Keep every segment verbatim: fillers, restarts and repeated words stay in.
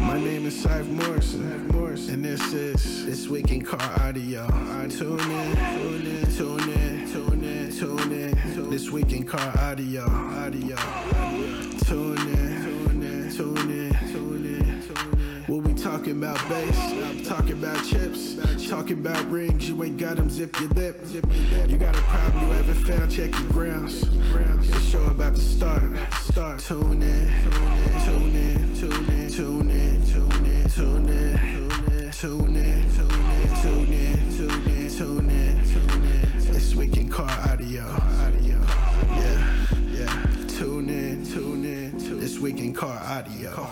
My name is Sif Morse, and this is This Week in Car Audio. Tune in, tune in, tune in, tune in, tune in. This Week in Car Audio, audio. Tune in, tune in, tune in, tune in, tune in. We'll be talking about bass, talking about chips, talking about rings. You ain't got them, zip your lip. You got a problem you haven't found, check your grounds. The show about to start. Start. Tune in, tune in, tune in, tune in, tune in, tune in, tune in, tune in, tune in, tune in, tune in, tune in. This Week in Car Audio. Yeah, yeah. Tune in, tune in. This Week in Car Audio.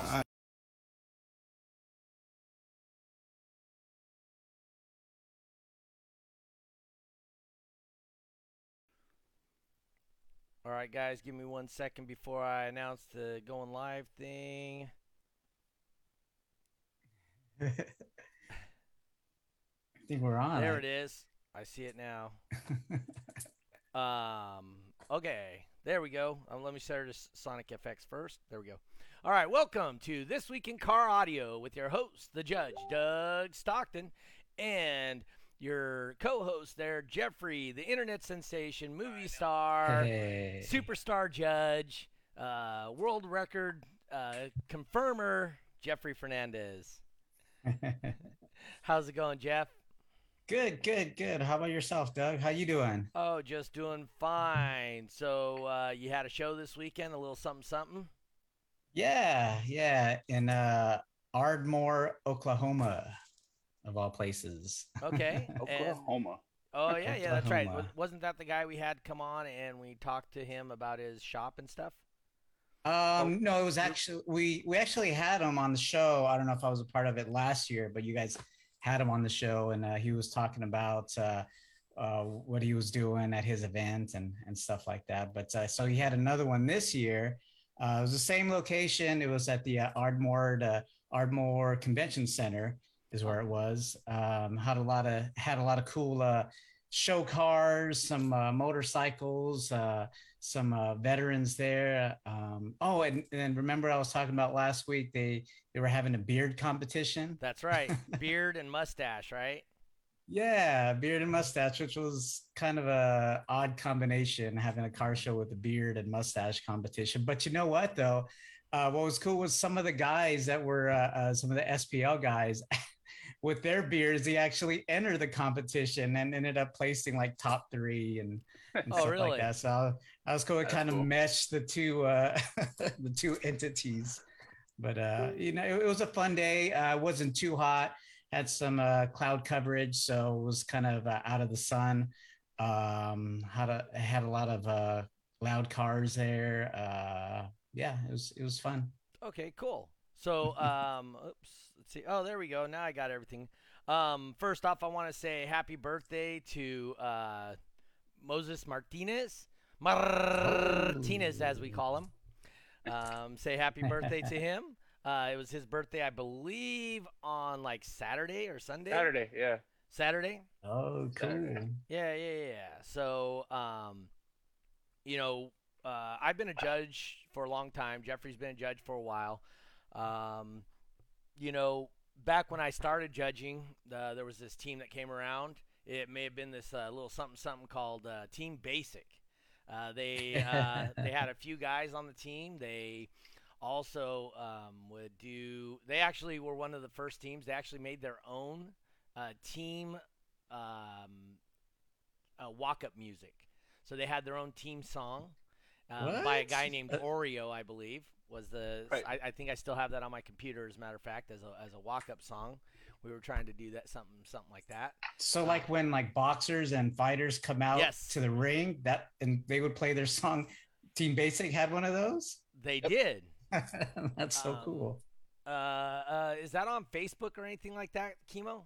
All right, guys, give me one second before I announce the going live thing. I think we're on. There it is. I see it now. um. Okay, there we go. Um, let me set her to Sonic F X first. There we go. All right, welcome to This Week in Car Audio with your host, the judge, Doug Stockton, and your co-host there, Jeffrey, the internet sensation, movie star, hey. Superstar judge, uh, world record uh, confirmer, Jeffrey Fernandez. How's it going, Jeff? Good, good, good. How about yourself, Doug? How you doing? Oh, just doing fine. So uh, you had a show this weekend, a little something, something? Yeah, yeah, in uh, Ardmore, Oklahoma. Of all places. Okay. Oklahoma. Oh, yeah, yeah, that's right. Wasn't that the guy we had come on and we talked to him about his shop and stuff? Um, oh. No, it was actually, we, we actually had him on the show. I don't know if I was a part of it last year, but you guys had him on the show, and uh, he was talking about uh, uh, what he was doing at his event and, and stuff like that. But uh, so he had another one this year. Uh, it was the same location. It was at the uh, Ardmore, the Ardmore Convention Center. Is where it was. Um, had a lot of had a lot of cool uh, show cars, some uh, motorcycles, uh, some uh, veterans there. Um, oh, and then remember I was talking about last week they they were having a beard competition. That's right, beard and mustache, right? Yeah, beard and mustache, which was kind of a odd combination, having a car show with a beard and mustache competition. But you know what though, uh, what was cool was some of the guys that were uh, uh, some of the S P L guys. With their beards, they actually entered the competition and ended up placing like top three and, and oh, stuff really? Like that. So I was going to kind of cool. mesh the two uh, the two entities. But, uh, you know, it, it was a fun day. Uh, it wasn't too hot. Had some uh, cloud coverage, so it was kind of uh, out of the sun. Um, had, a, had a lot of uh, loud cars there. Uh, yeah, it was it was fun. Okay, cool. So, um, oops. See, oh, there we go. Now I got everything. Um, first off, I want to say happy birthday to uh, Moses Martinez, Martinez as we call him. Um, say happy birthday to him. Uh, it was his birthday, I believe, on like Saturday or Sunday. Saturday, yeah. Saturday. Oh, cool. Saturday. Yeah, yeah, yeah. So, um, you know, uh, I've been a judge for a long time. Jeffrey's been a judge for a while. Um, You know, back when I started judging, uh, there was this team that came around. It may have been this uh, little something-something called uh, Team Basic. Uh, they uh, they had a few guys on the team. They also um, would do – they actually were one of the first teams. They actually made their own uh, team um, uh, walk-up music. So they had their own team song um, by a guy named Oreo, I believe. Was the right. I, I think I still have that on my computer, as a matter of fact, as a as a walk-up song. We were trying to do that something something like that. So uh, like when like boxers and fighters come out yes. to the ring, that and they would play their song. Team Basic had one of those. They yep. did. That's so um, cool. Uh, uh, is that on Facebook or anything like that, Kimo?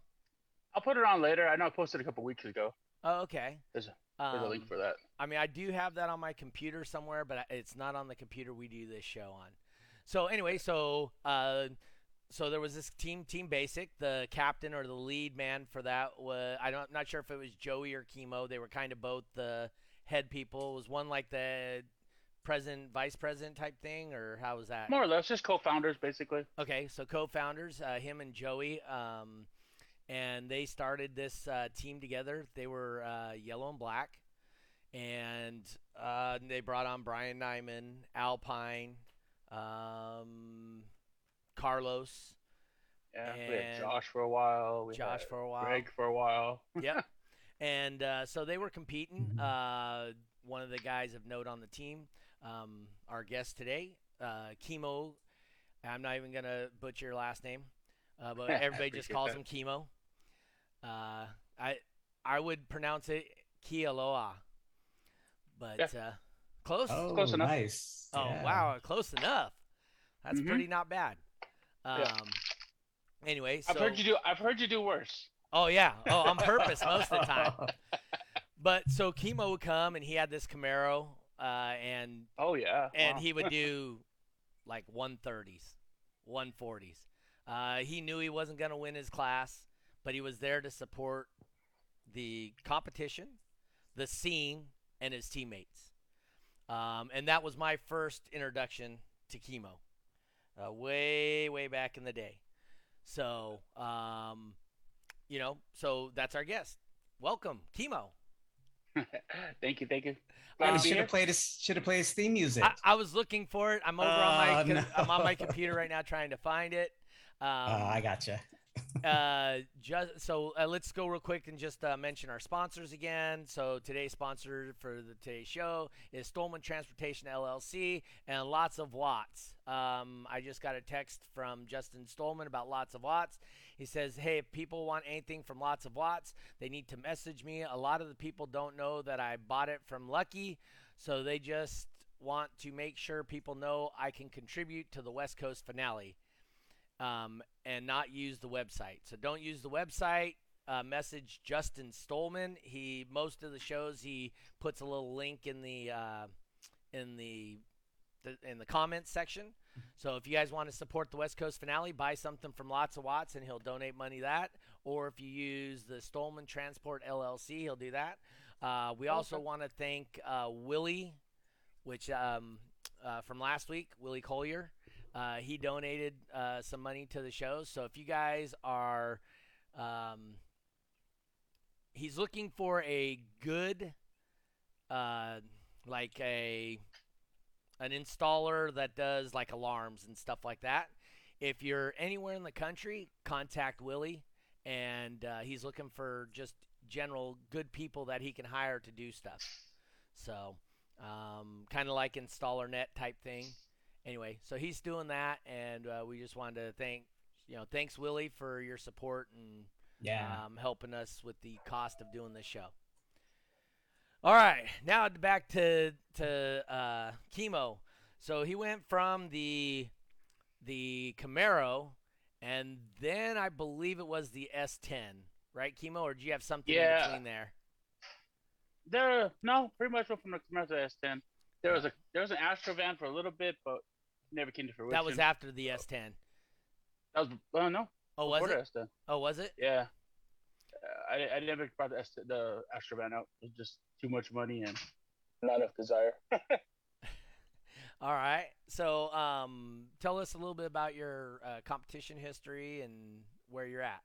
I'll put it on later. I know I posted a couple weeks ago. Oh, okay. There's a, there's um, a link for that. I mean, I do have that on my computer somewhere, but it's not on the computer we do this show on. So anyway, so uh, so there was this team, Team Basic. The captain or the lead man for that was I don't, I'm not sure if it was Joey or Kimo. They were kind of both the head people. It was one like the president, vice president type thing, or how was that? More or less, just co-founders, basically. Okay, so co-founders, uh, him and Joey, um, and they started this uh, team together. They were uh, yellow and black, and uh, they brought on Brian Nyman, Alpine, um, Carlos. Yeah, we had Josh for a while. We Josh had for a while. Greg for a while. Yep. And uh, so they were competing. Uh, one of the guys of note on the team, um, our guest today, uh, Kimo. I'm not even going to butcher your last name, uh, but everybody just calls that. him Kimo. Uh, I I would pronounce it Kealoa, but yeah. uh, close. Oh, close enough. Nice. Oh, yeah. Wow. Close enough. That's mm-hmm. pretty not bad. Um, yeah. Anyway, I've so, heard you do. I've heard you do worse. Oh yeah. Oh, on purpose most of the time. But so Kimo would come and he had this Camaro, uh, and oh yeah, and wow. he would do like one thirties, one forties. Uh, he knew he wasn't gonna win his class, but he was there to support the competition, the scene, and his teammates. Um, and that was my first introduction to Kimo, uh, way way back in the day. So, um, you know, so that's our guest. Welcome, Kimo. thank you, thank you. I should have played his should have played his theme music. I, I was looking for it. I'm over uh, on my no. I'm on my computer right now trying to find it. Um, uh, I gotcha. uh, just so uh, let's go real quick and just uh, mention our sponsors again. So today's sponsor for the today's show is Stolman Transportation L L C and Lots of Watts. Um, I just got a text from Justin Stolman about Lots of Watts. He says, "Hey, if people want anything from Lots of Watts, they need to message me. A lot of the people don't know that I bought it from Lucky, so they just want to make sure people know I can contribute to the West Coast finale." Um, and not use the website. So don't use the website. Uh, message Justin Stolman. He most of the shows he puts a little link in the uh, in the, the in the comments section. So if you guys want to support the West Coast finale, buy something from Lots of Watts, and he'll donate money to that. Or if you use the Stolman Transport L L C, he'll do that. Uh, we also want to thank uh, Willie, which um, uh, from last week, Willie Collier. Uh, he donated uh, some money to the show. So if you guys are um, – he's looking for a good uh, – like a an installer that does like alarms and stuff like that. If you're anywhere in the country, contact Willie. And uh, he's looking for just general good people that he can hire to do stuff. So um, kind of like InstallerNet type thing. Anyway, so he's doing that, and uh, we just wanted to thank, you know, thanks, Willie, for your support and yeah. um, helping us with the cost of doing this show. All right, now back to to uh, Kimo. So he went from the the Camaro, and then I believe it was the S ten, right, Kimo? Or do you have something yeah. in between there? There, no, pretty much went from the Camaro to the S ten. There was a there was an Astro van for a little bit, but never came to fruition. That was after the S ten. That was well, no. Oh, was it? S ten. Oh, was it? Yeah, uh, I I never brought the S ten, the Astro van out. It was just too much money and not enough desire. All right, so um, tell us a little bit about your uh, competition history and where you're at.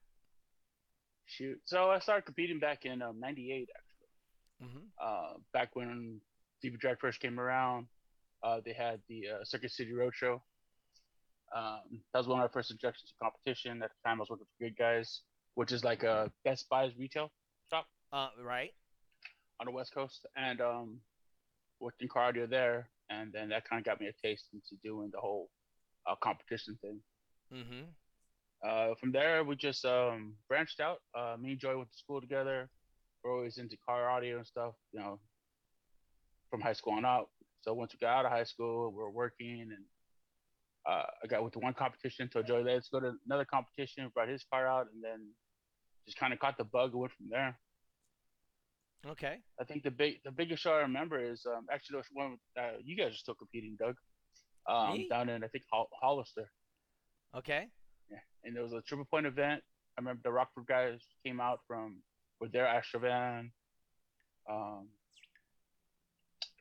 Shoot, so I started competing back in ninety-eight, um, actually. Mm-hmm. Uh, back when D B Drag first came around. Uh, they had the uh, Circuit City Roadshow. Um, that was one of our first introductions to competition. At the time, I was working for Good Guys, which is like a Best Buy's retail shop. Uh, right. On the West Coast. And um, worked in car audio there. And then that kind of got me a taste into doing the whole uh, competition thing. Mm-hmm. Uh, from there, we just um, branched out. Uh, me and Joey went to school together. We're always into car audio and stuff, you know, from high school on out. So once we got out of high school, we were working, and uh, I got with the one competition. So Joey, let's go to another competition, brought his car out, and then just kind of caught the bug and went from there. Okay. I think the big, the biggest show I remember is um, actually there was one uh, you guys are still competing, Doug, um, Me? down in I think Hol- Hollister. Okay. Yeah, and there was a triple point event. I remember the Rockford guys came out from with their Astrovan. Um.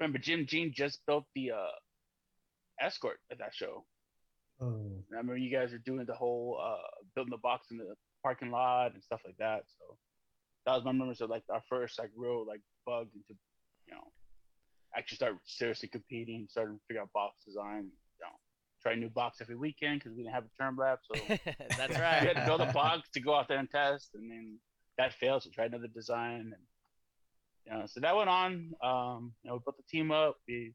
Remember, Jim Jean just built the uh, Escort at that show. Oh. I remember you guys were doing the whole uh, building the box in the parking lot and stuff like that. So that was my memories of like our first like real like bug into, you know, actually start seriously competing, starting to figure out box design. You know, try a new box every weekend because we didn't have a term lab. So that's right. We had to build a box to go out there and test, and then that failed, so try another design. And, you know, so that went on. Um, you know, we built the team up. We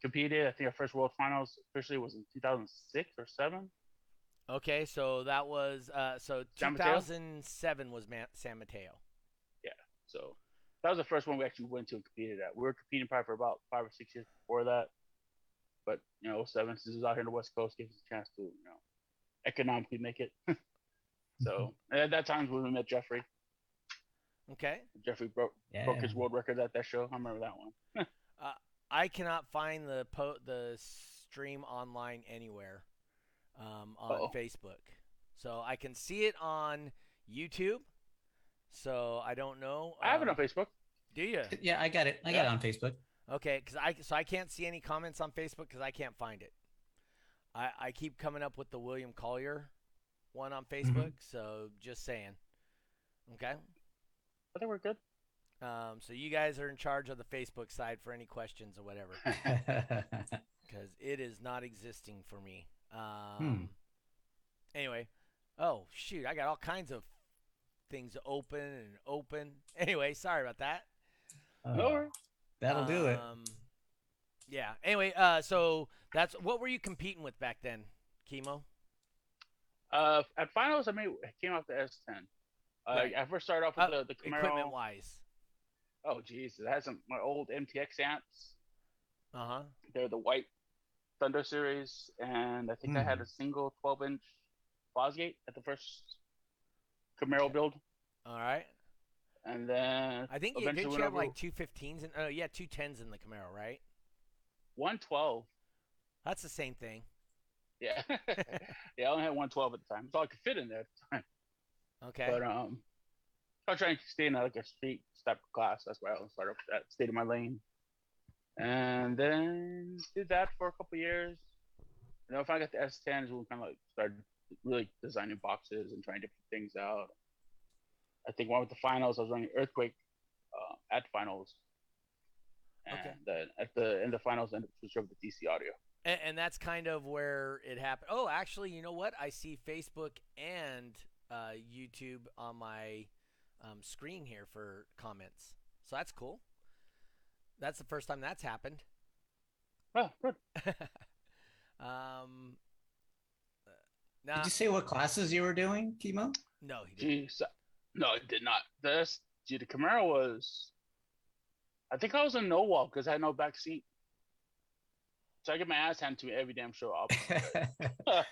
competed. I think our first World Finals officially was in two thousand six or seven. Okay, so that was uh, so two thousand seven was Man- San Mateo. Yeah, so that was the first one we actually went to and competed at. We were competing probably for about five or six years before that, but you know, oh seven, since it was out here on the West Coast, gave us a chance to, you know, economically make it. So and at that time when we met Jeffrey. Okay. Jeffrey broke yeah. broke his world record at that show. I remember that one. uh, I cannot find the po- the stream online anywhere um, on Uh-oh. Facebook. So I can see it on YouTube. So I don't know. I have um, it on Facebook. Do you? Yeah, I got it. I yeah. got it on Facebook. Okay, cause I so I can't see any comments on Facebook because I can't find it. I I keep coming up with the William Collier one on Facebook. Mm-hmm. So just saying. Okay. I think we're good. Um, so you guys are in charge of the Facebook side for any questions or whatever, because it is not existing for me. Um, hmm. Anyway, oh shoot, I got all kinds of things open and open. Anyway, sorry about that. Uh, that'll um, do it. Yeah. Anyway, uh, so that's what were you competing with back then, Kimo? Uh, at finals, I mean, I came off the S ten. Uh, right. I first started off with uh, the, the Camaro. Equipment wise. Oh, geez. It has some, my old M T X amps. Uh-huh. They're the white Thunder series. And I think mm. I had a single twelve-inch Fosgate at the first Camaro build. All right. And then I think you, you have like two fifteens. And, oh, yeah, two tens in the Camaro, right? one twelve. That's the same thing. Yeah. Yeah, I only had one twelve at the time. That's all I could fit in there at the time. Okay. But um, I was trying to stay in like a street step class. That's why I started with that. Stayed in my lane, and then did that for a couple years. You know, if I got the S ten, is when we kind of like started really designing boxes and trying different things out. I think one with the finals, I was running Earthquake uh, at finals, and okay. then at the end of finals, ended up with the D C Audio. And, and that's kind of where it happened. Oh, actually, you know what? I see Facebook and Uh, YouTube on my um, screen here for comments, so that's cool. That's the first time that's happened. Oh, good. um, nah. Did you say what classes you were doing, Kimo? No, he didn't. Jeez, no, it did not. This, gee, the Camaro was. I think I was in no wall because I had no back seat, so I get my ass handed to me every damn show. I'll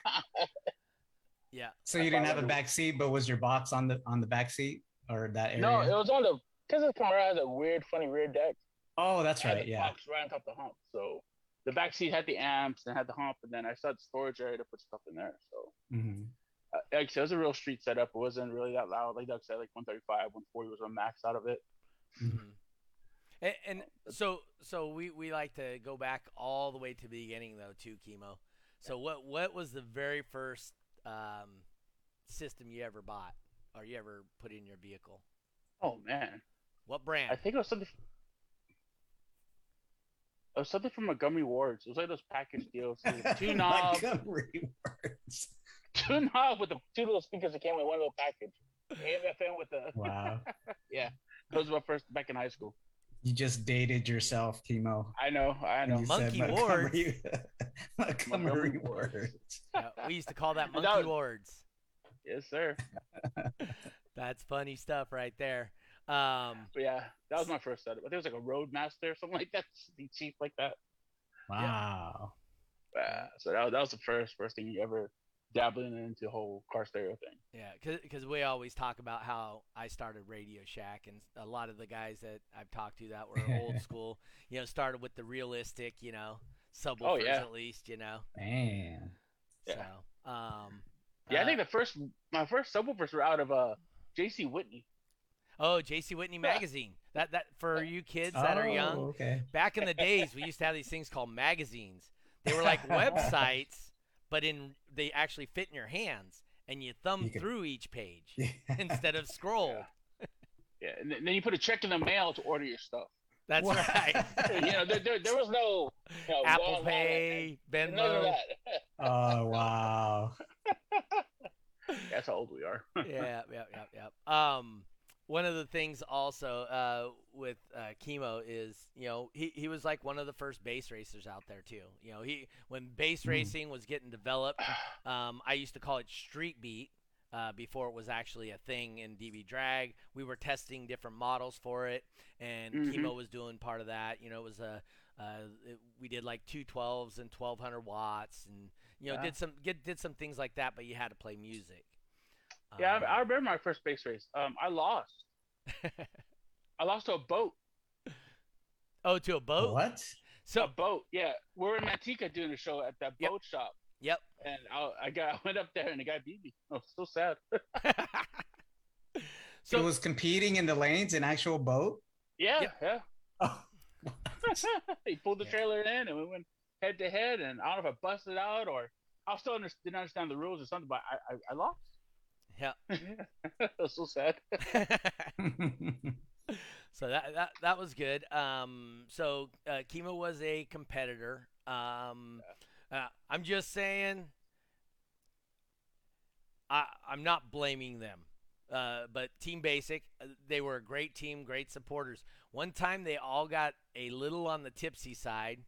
Yeah. So you didn't have a back seat, but was your box on the on the back seat or that area? No, it was on the because the Camaro has a weird, funny rear deck. Oh, that's right. The yeah. Box right on top of the hump. So the back seat had the amps and had the hump, and then I saw the storage area to put stuff in there. So mm-hmm. uh, actually, it was a real street setup. It wasn't really that loud. Like Doug said, like one thirty-five, one forty was on max out of it. Mm-hmm. And, and so so we we like to go back all the way to the beginning though, too, Kimo. So yeah. what what was the very first Um, system you ever bought or you ever put in your vehicle? Oh man, what brand? I think it was something. It was something from Montgomery Wards. It was like those package deals. Two knobs. Montgomery Wards. Two knobs with the two little speakers that came with one little package. A M F M with the. Wow. Yeah, those were my first back in high school. You just dated yourself, Kimo. I know, I know. Monkey Wards. Montgomery Wards. Yeah, we used to call that Monkey that was... Wards. Yes, sir. That's funny stuff right there. Um, but yeah, that was my first setup. I think it was like a Roadmaster or something like that. Something cheap like that. Wow. Yeah. Yeah, so that, that was the first first thing you ever dabbling into the whole car stereo thing. Yeah, because we always talk about how I started Radio Shack, and a lot of the guys that I've talked to that were old school, you know, started with the realistic, you know, subwoofers oh, yeah. at least, you know. Man. So, yeah. Um, yeah, uh, I think the first my first subwoofers were out of uh J C. Whitney. Oh, J C. Whitney magazine. That that for you kids that oh, are young. Okay. Back in the days, we used to have these things called magazines. They were like websites, but in they actually fit in your hands, and you thumb you can... through each page yeah. instead of scroll. Yeah. yeah, and then you put a check in the mail to order your stuff. That's what? Right. you know, there, there, there was no you know, Apple Pay, Venmo. None of that. Oh wow. That's how old we are. yeah, yeah, yeah, yeah. Um, one of the things also uh, with uh, Kimo is, you know, he, he was like one of the first base racers out there too. You know, he when base mm. racing was getting developed, um, I used to call it street beat uh, before it was actually a thing in D B Drag. We were testing different models for it, and mm-hmm. Kimo was doing part of that. You know, it was a uh, it, we did like two twelves and twelve hundred watts and. You know, yeah. did some get, did some things like that, but you had to play music. Yeah, um, I, I remember my first base race. Um, I lost. I lost to a boat. Oh, to a boat? What? So a boat. Yeah, we were in Manteca doing a show at that yep. boat shop. Yep. And I, I got I went up there and the guy beat me. I was so sad. So it was competing in the lanes in actual boat. Yeah, yep. yeah. Oh. He pulled the yeah. trailer in and we went. Head to head, and I don't know if I busted out or I still under- didn't understand the rules or something, but I I, I lost. Yeah, yeah. That's so sad. So that that that was good. Um, so uh, Kimo was a competitor. Um, yeah. uh, I'm just saying, I I'm not blaming them, uh, but Team Basic, they were a great team, great supporters. One time they all got a little on the tipsy side.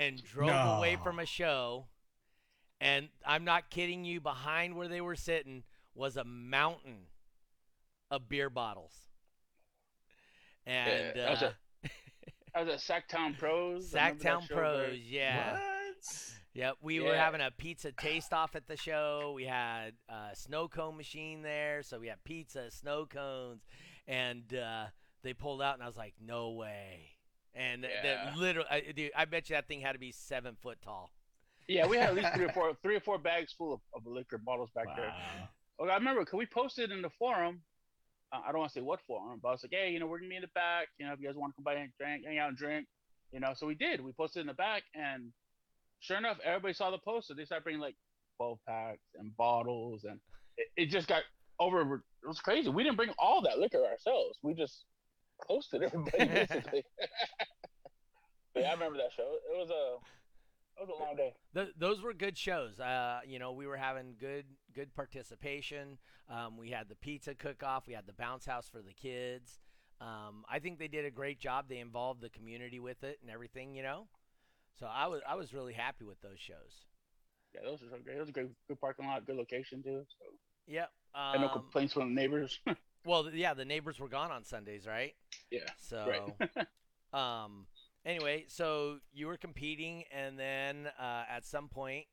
And drove no. away from a show, and I'm not kidding you, behind where they were sitting was a mountain of beer bottles. And yeah, that, uh, was a, that was a Sacktown Pros. Sacktown Pros, yeah. What? Yep, we yeah. were having a pizza taste-off at the show. We had a snow cone machine there, so we had pizza, snow cones, and uh, they pulled out, and I was like, no way. And yeah. the, literally, I, dude, I bet you that thing had to be seven foot tall. Yeah, we had at least three or four, three or four bags full of, of liquor bottles back wow. there. Okay, I remember, cause we posted in the forum. Uh, I don't want to say what forum, but I was like, hey, you know, we're gonna be in the back. You know, if you guys want to come by and drink, hang out and drink, you know. So we did. We posted in the back, and sure enough, everybody saw the post, so they started bringing like twelve packs and bottles, and it, it just got over. It was crazy. We didn't bring all that liquor ourselves. We just posted everybody basically. Yeah, I remember that show. It was a, it was a long day. The, those were good shows. Uh, you know, we were having good, good participation. Um, we had the pizza cook-off. We had the bounce house for the kids. Um, I think they did a great job. They involved the community with it and everything. You know, so I was, I was really happy with those shows. Yeah, those were so great. It was a great, good parking lot, good location too. So. Yep. Um, and no complaints from the neighbors. Well, yeah, the neighbors were gone on Sundays, right? Yeah. So, right. um, anyway, so you were competing, and then uh, at some point,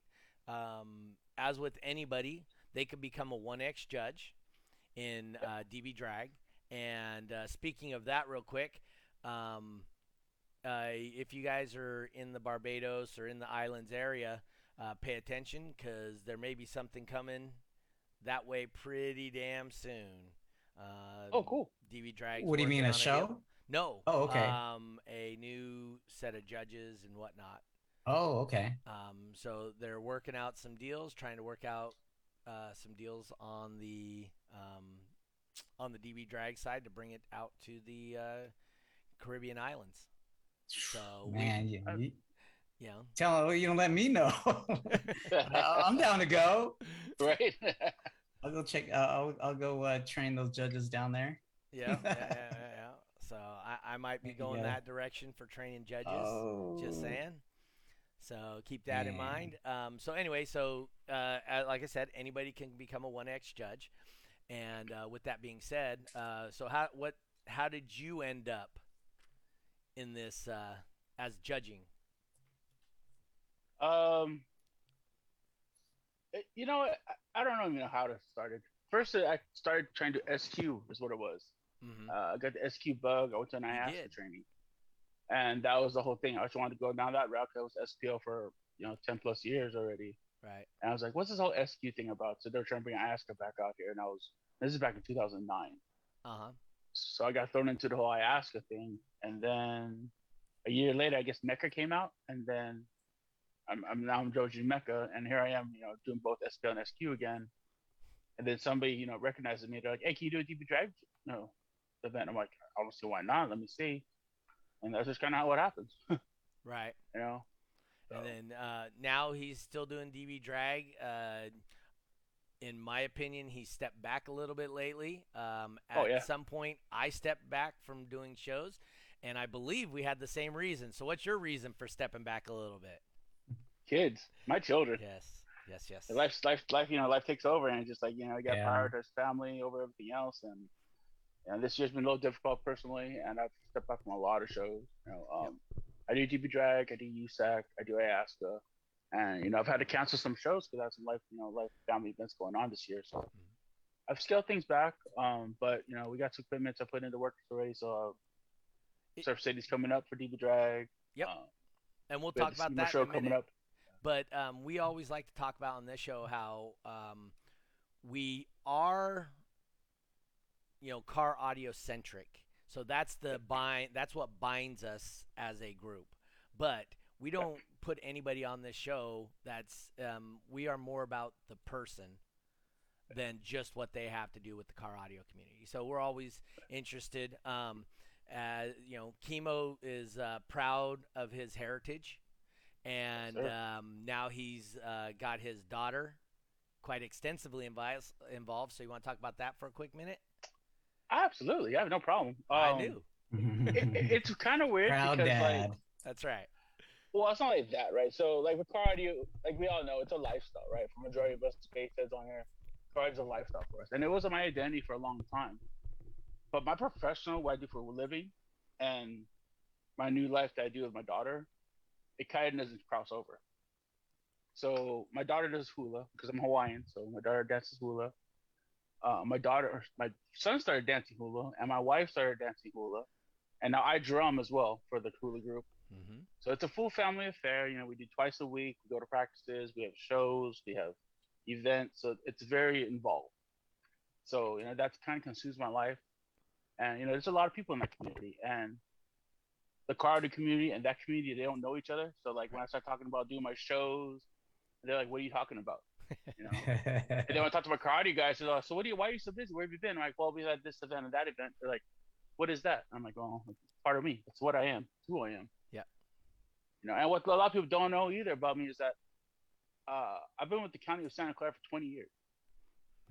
um, as with anybody, they could become a one X judge in uh, D B Drag. And uh, speaking of that, real quick, um, uh, if you guys are in the Barbados or in the islands area, uh, pay attention because there may be something coming that way pretty damn soon. Uh, oh, cool. D B Drag. What do you mean, a show? It. No. Oh, okay. Um, a new set of judges and whatnot. Oh, okay. Um, so they're working out some deals, trying to work out uh, some deals on the um, on the D B Drag side to bring it out to the uh, Caribbean islands. So man, we, you, you know, tell you don't let me know. I'm down to go. Right. I'll go check. Uh, I'll I'll go uh, train those judges down there. Yeah, yeah, yeah, yeah. So I, I might be going yeah. that direction for training judges. Oh. Just saying. So keep that Man. in mind. Um. So anyway, so uh, like I said, anybody can become a one X judge. And uh, with that being said, uh, so how what how did you end up in this uh, as judging? Um. You know, I, I don't know even know how to start it. First, I started trying to S Q is what it was. Mm-hmm. Uh, I got the S Q bug. I went to an I A S C A training. And that was the whole thing. I just wanted to go down that route. I was S P L for, you know, ten plus years already. Right. And I was like, what's this whole S Q thing about? So they were trying to bring I A S C A back out here. And I was – this is back in two thousand nine. Uh-huh. So I got thrown into the whole I A S C A thing. And then a year later, I guess Mecca came out. And then I'm, I'm now I'm judging Mecca. And here I am, you know, doing both S P L and S Q again. And then somebody, you know, recognizes me. They're like, hey, can you do a D B Drag? No. Event. I'm like, I don't see why not. Let me see. And that's just kind of how it happens. Right. You know? So. And then uh, now he's still doing D B Drag. Uh, in my opinion, he stepped back a little bit lately. Um, at oh, yeah. some point, I stepped back from doing shows, and I believe we had the same reason. So what's your reason for stepping back a little bit? Kids. My children. Yes. Yes, yes. Life, life, life, you know, life takes over, and it's just like, you know, I got yeah. prioritized family over everything else. And, and this year's been a little difficult personally, and I've stepped back from a lot of shows. You know, um, yep. I do D B Drag, I do U S A C, I do I A S C A, and you know I've had to cancel some shows because I have some life, you know, life family events going on this year. So mm-hmm. I've scaled things back, um, but you know we got some commitments I put into work already. So uh, Surf City's coming up for D B Drag. Yep, um, and we'll we talk about that show in a coming up. But um, we always like to talk about on this show how um, we are, you know, car audio centric. So that's the bind. That's what binds us as a group. But we don't put anybody on this show that's. Um, we are more about the person than just what they have to do with the car audio community. So we're always interested. Um, uh, you know, Kimo is uh, proud of his heritage. And um, now he's uh, got his daughter quite extensively invi- involved. So you want to talk about that for a quick minute? Absolutely. I have no problem. Um, I do. it, it's kind of weird. Proud because, dad. Like, that's right. Well, it's not like that, right? So, like, with car audio, like, we all know it's a lifestyle, right? For the majority of us, Faith says on here, car is a lifestyle for us. And it wasn't my identity for a long time. But my professional, what I do for a living, and my new life that I do with my daughter, it kind of doesn't cross over. So my daughter does hula because I'm Hawaiian. So my daughter dances hula. Uh, my daughter, my son started dancing hula, and my wife started dancing hula, and now I drum as well for the hula group. Mm-hmm. So it's a full family affair. You know, we do twice a week. We go to practices. We have shows. We have events. So it's very involved. So you know that kind of consumes my life, and you know there's a lot of people in that community, and the car audio community and that community, they don't know each other. So like when I start talking about doing my shows, they're like, what are you talking about? You know? And then when I talk to my car audio guys, they're like, so what do you, why are you so busy? Where have you been? I'm like, well, we had this event and that event. They're like, what is that? I'm like, oh, it's part of me. It's what I am. It's who I am. Yeah. You know, and what a lot of people don't know either about me is that uh, I've been with the county of Santa Clara for twenty years.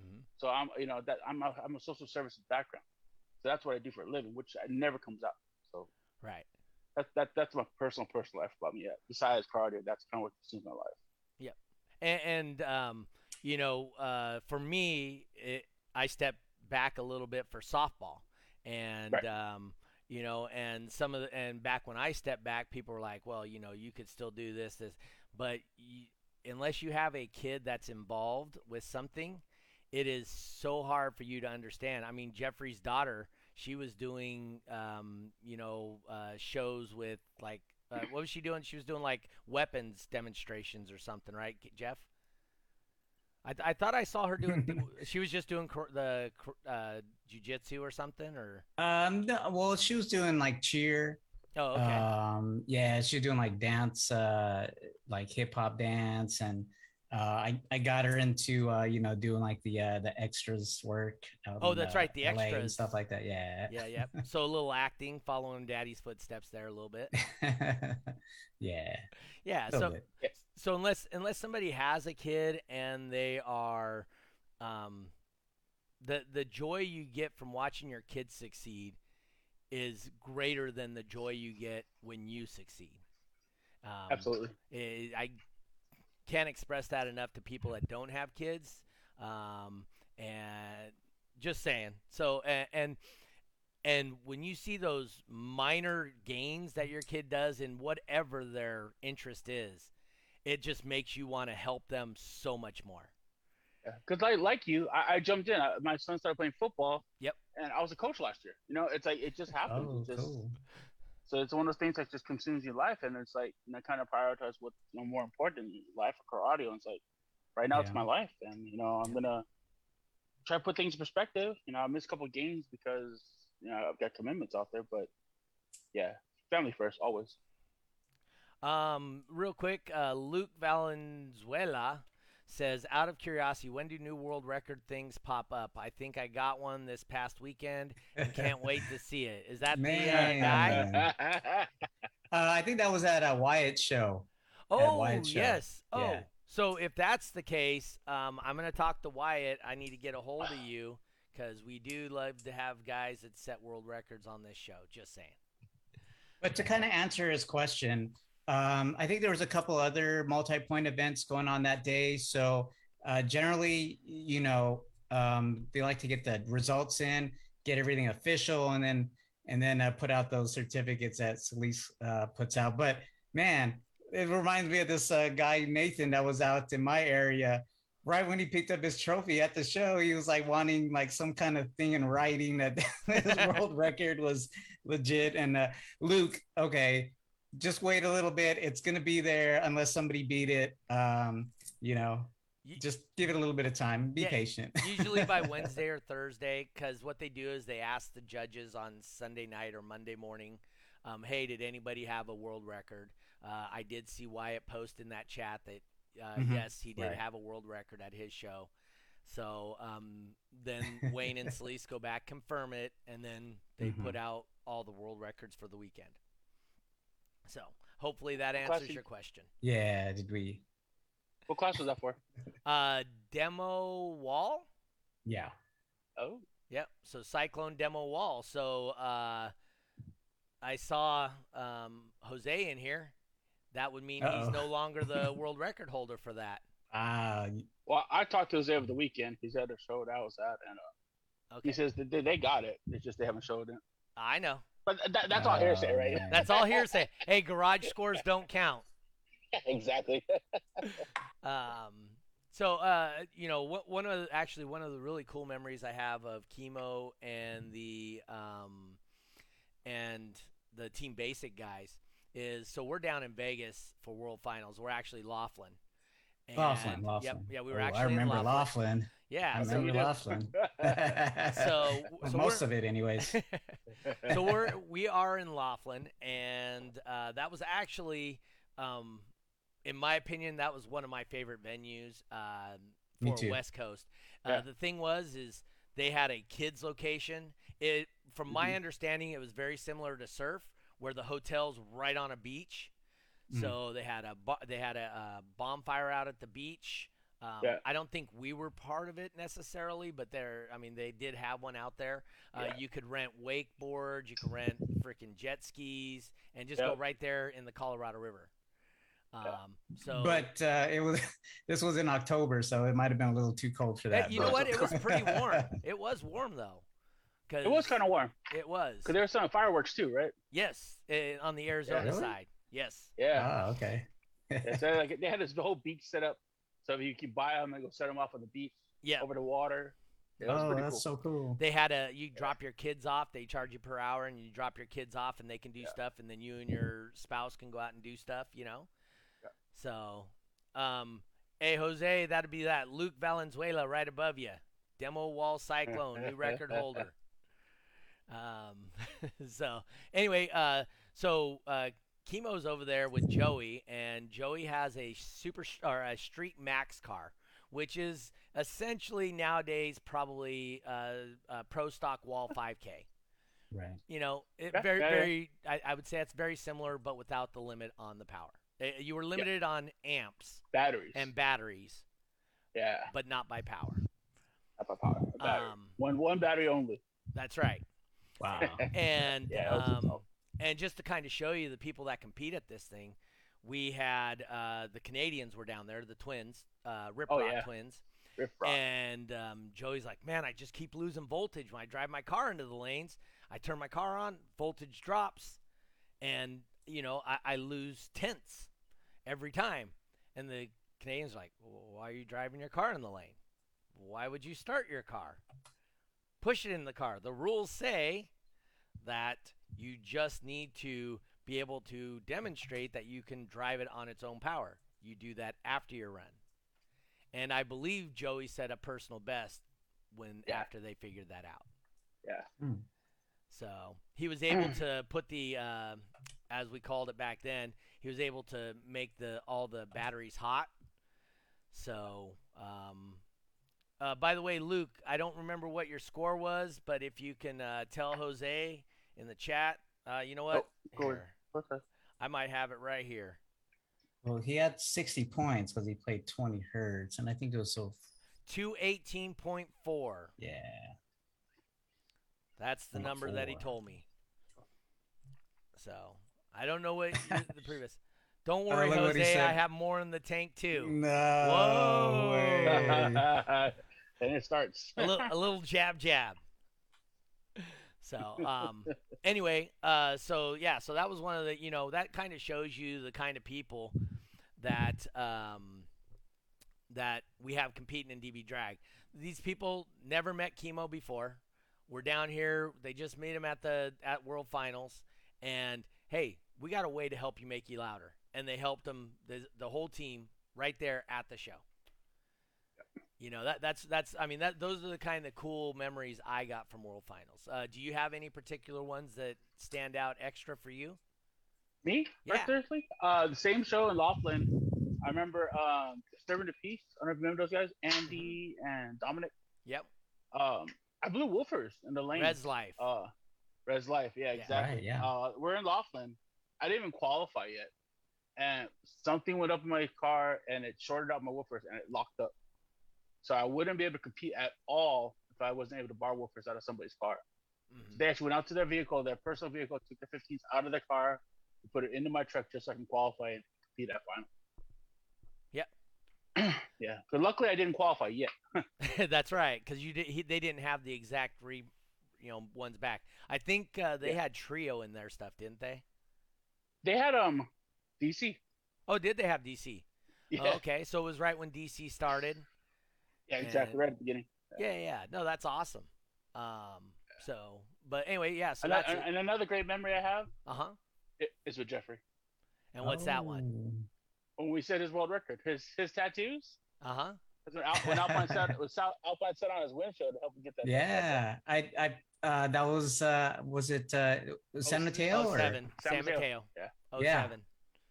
Mm-hmm. So I'm, you know, that I'm a, I'm a social services background. So that's what I do for a living, which never comes out. So. Right. That's that, that's my personal personal life about me. Yeah. Besides cardio, that's kind of what consumes my life. Yep. And, and um, you know, uh, for me, it, I stepped back a little bit for softball, and right. um, you know, and some of the, and back when I stepped back, people were like, well, you know, you could still do this, this, but you, unless you have a kid that's involved with something, it is so hard for you to understand. I mean, Jeffrey's daughter. She was doing, um, you know, uh, shows with like, uh, what was she doing? She was doing like weapons demonstrations or something, right, Jeff? I th- I thought I saw her doing. She was just doing cor- the uh, jiu-jitsu or something, or. Um. No, well, she was doing like cheer. Oh. Okay. Um. Yeah, she was doing like dance, uh, like hip hop dance, and uh, I I got her into uh, you know, doing like the uh, the extras work. Oh, that's the, right, the L A extras and stuff like that. Yeah. Yeah, yeah. So a little acting, following Daddy's footsteps there a little bit. Yeah. Yeah. So bit. so unless unless somebody has a kid and they are, um, the the joy you get from watching your kids succeed is greater than the joy you get when you succeed. Um, Absolutely. It, I. Can't express that enough to people that don't have kids, um, and just saying. So and, and and when you see those minor gains that your kid does in whatever their interest is, it just makes you want to help them so much more. Yeah, because like like you, I, I jumped in. I, my son started playing football. Yep. And I was a coach last year. You know, it's like it just happened. Oh, just, cool. So it's one of those things that just consumes your life, and it's like, you know, kind of prioritize what's, you know, more important in life for car audio. And it's like, right now yeah. it's my life, and you know I'm gonna try to put things in perspective. You know, I missed a couple of games because you know, I've got commitments out there, but yeah, family first always. Um, real quick, uh, Luke Valenzuela says, out of curiosity, when do new world record things pop up? I think I got one this past weekend and can't wait to see it. Is that man, the uh, guy? uh, I think that was at a Wyatt show. Oh, Wyatt show. Yes. Oh, yeah. So if that's the case, um, I'm going to talk to Wyatt. I need to get a hold of you because we do love to have guys that set world records on this show. Just saying. But to kind of answer his question, Um, I think there was a couple other multi-point events going on that day. So uh, generally, you know, um, they like to get the results in, get everything official, and then and then uh, put out those certificates that Celise uh, puts out. But man, it reminds me of this uh, guy Nathan that was out in my area. Right when he picked up his trophy at the show, he was like wanting like some kind of thing in writing that his world record was legit. And uh, Luke, okay. Just wait a little bit. It's going to be there unless somebody beat it. Um, you know, just give it a little bit of time. Be yeah, patient. Usually by Wednesday or Thursday, because what they do is they ask the judges on Sunday night or Monday morning, um, hey, did anybody have a world record? Uh, I did see Wyatt post in that chat that, uh, mm-hmm. yes, he did right. have a world record at his show. So um, then Wayne and Celise go back, confirm it, and then they mm-hmm. put out all the world records for the weekend. So hopefully that answers question. your question. Yeah, did we? What class was that for? Uh, demo wall. Yeah. Oh. Yep. So cyclone demo wall. So uh, I saw um, Jose in here. That would mean Uh-oh. he's no longer the world record holder for that. Ah. Uh, well, I talked to Jose over the weekend. He's at a show that I was at, and uh, okay. he says that they got it. It's just they haven't showed it. I know. But that, that's all hearsay, right? Oh, that's all hearsay. Hey, garage scores don't count. Exactly. um. So, uh, you know, what, one of the, actually one of the really cool memories I have of Kimo and the um, and the Team Basic guys is so we're down in Vegas for World Finals. We're actually Laughlin. And, Laughlin, Laughlin. Yep, yeah, we were oh, actually. I remember in Laughlin. Laughlin. Yeah, I remember so Laughlin. so, so most of it, anyways. so we're we are in Laughlin, and uh, that was actually, um, in my opinion, that was one of my favorite venues uh, for West Coast. Uh, yeah. The thing was, is they had a kids location. It, from mm-hmm. my understanding, it was very similar to Surf, where the hotel's right on a beach. So they had a they had a, a bonfire out at the beach. Um, yeah. I don't think we were part of it necessarily, but there I mean they did have one out there. Uh, yeah. You could rent wakeboards, you could rent freaking jet skis, and just yeah. go right there in the Colorado River. Um, so, but uh, it was this was in October, so it might have been a little too cold for that. You know what? It was pretty warm. It was warm though. It was kind of warm. It was because there was some fireworks too, right? Yes, it, on the Arizona yeah, really? side. Yes. Yeah. Oh, okay. yeah, so like they had this whole beach set up, so you could buy them and go set them off on the beach. Yeah. Over the water. Yeah, that oh, that's cool. so cool. They had a you yeah. drop your kids off. They charge you per hour, and you drop your kids off, and they can do yeah. stuff, and then you and your spouse can go out and do stuff. You know. Yeah. So, um, hey Jose, that'd be that Luke Valenzuela right above you. Demo wall cyclone, new record holder. Um, so anyway, uh, so uh. Kimo's over there with Joey, and Joey has a super or a Street Max car, which is essentially nowadays probably uh, a pro stock wall five K. Right. You know, it very, very. I, I would say it's very similar, but without the limit on the power. You were limited yeah. on amps, batteries, and batteries. Yeah. But not by power. Not by power. Battery. Um, one one battery only. That's right. Wow. And yeah, um. And just to kind of show you the people that compete at this thing, we had uh, the Canadians were down there, the twins, uh, Rip Rock oh, yeah. twins. Rip Rock. And um, Joey's like, man, I just keep losing voltage when I drive my car into the lanes. I turn my car on, voltage drops, and, you know, I, I lose tenths every time. And the Canadians are like, well, why are you driving your car in the lane? Why would you start your car? Push it in the car. The rules say that you just need to be able to demonstrate that you can drive it on its own power. You do that after your run. And I believe Joey set a personal best when yeah. after they figured that out. Yeah. Mm. So he was able to put the, uh, as we called it back then, he was able to make the all the batteries hot. So, um, uh, by the way, Luke, I don't remember what your score was, but if you can uh, tell Jose in the chat, uh, you know what? Oh, cool. Okay. I might have it right here. Well, he had sixty points because he played twenty hertz, and I think it was so two eighteen point four. Yeah. That's the number that he told me. So, I don't know what the previous. Don't worry, I don't Jose. I have more in the tank, too. No. Whoa. Way. And it starts. a, little, a little jab, jab. So, um, anyway, uh, so, yeah. So, that was one of the, you know, that kind of shows you the kind of people that um, that we have competing in D B Drag. These people never met Kimo before. We're down here. They just meet him at the at World Finals, and hey, we got a way to help you make you louder. And they helped him, the, the whole team, right there at the show. Yep. You know that that's that's. I mean, that those are the kind of cool memories I got from World Finals. Uh, do you have any particular ones that stand out extra for you? Me? Yeah. Right, seriously? Uh, the same show in Laughlin. I remember um, Disturbing the Peace. I don't remember those guys, Andy and Dominic. Yep. Um. I blew woofers in the lane. Res Life. Uh, Res Life, yeah, exactly. Right, yeah. Uh, we're in Laughlin. I didn't even qualify yet. And something went up in my car, and it shorted out my woofers, and it locked up. So I wouldn't be able to compete at all if I wasn't able to borrow woofers out of somebody's car. Mm-hmm. So they actually went out to their vehicle, their personal vehicle, took the fifteens out of their car, and put it into my truck just so I can qualify and compete at final. Yeah, but luckily I didn't qualify yet. That's right, because you did. He, they didn't have the exact re, you know, ones back. I think uh, they yeah. had Trio in their stuff, didn't they? They had um, D C. Oh, did they have D C? Yeah. Oh, okay, so it was right when D C started. Yeah, exactly, and right at the beginning. Yeah, yeah, yeah. No, that's awesome. Um, so, but anyway, yeah. So and, that's I, and another great memory I have. Uh huh. Is with Jeffrey. And what's oh. that one? When we set his world record, his his tattoos. Uh huh. When Alpine sat, it was Alpine sat on his windshield to help him get that. Yeah, I, I, uh, that was, uh, was it uh, San Mateo or San Mateo? Yeah. Yeah.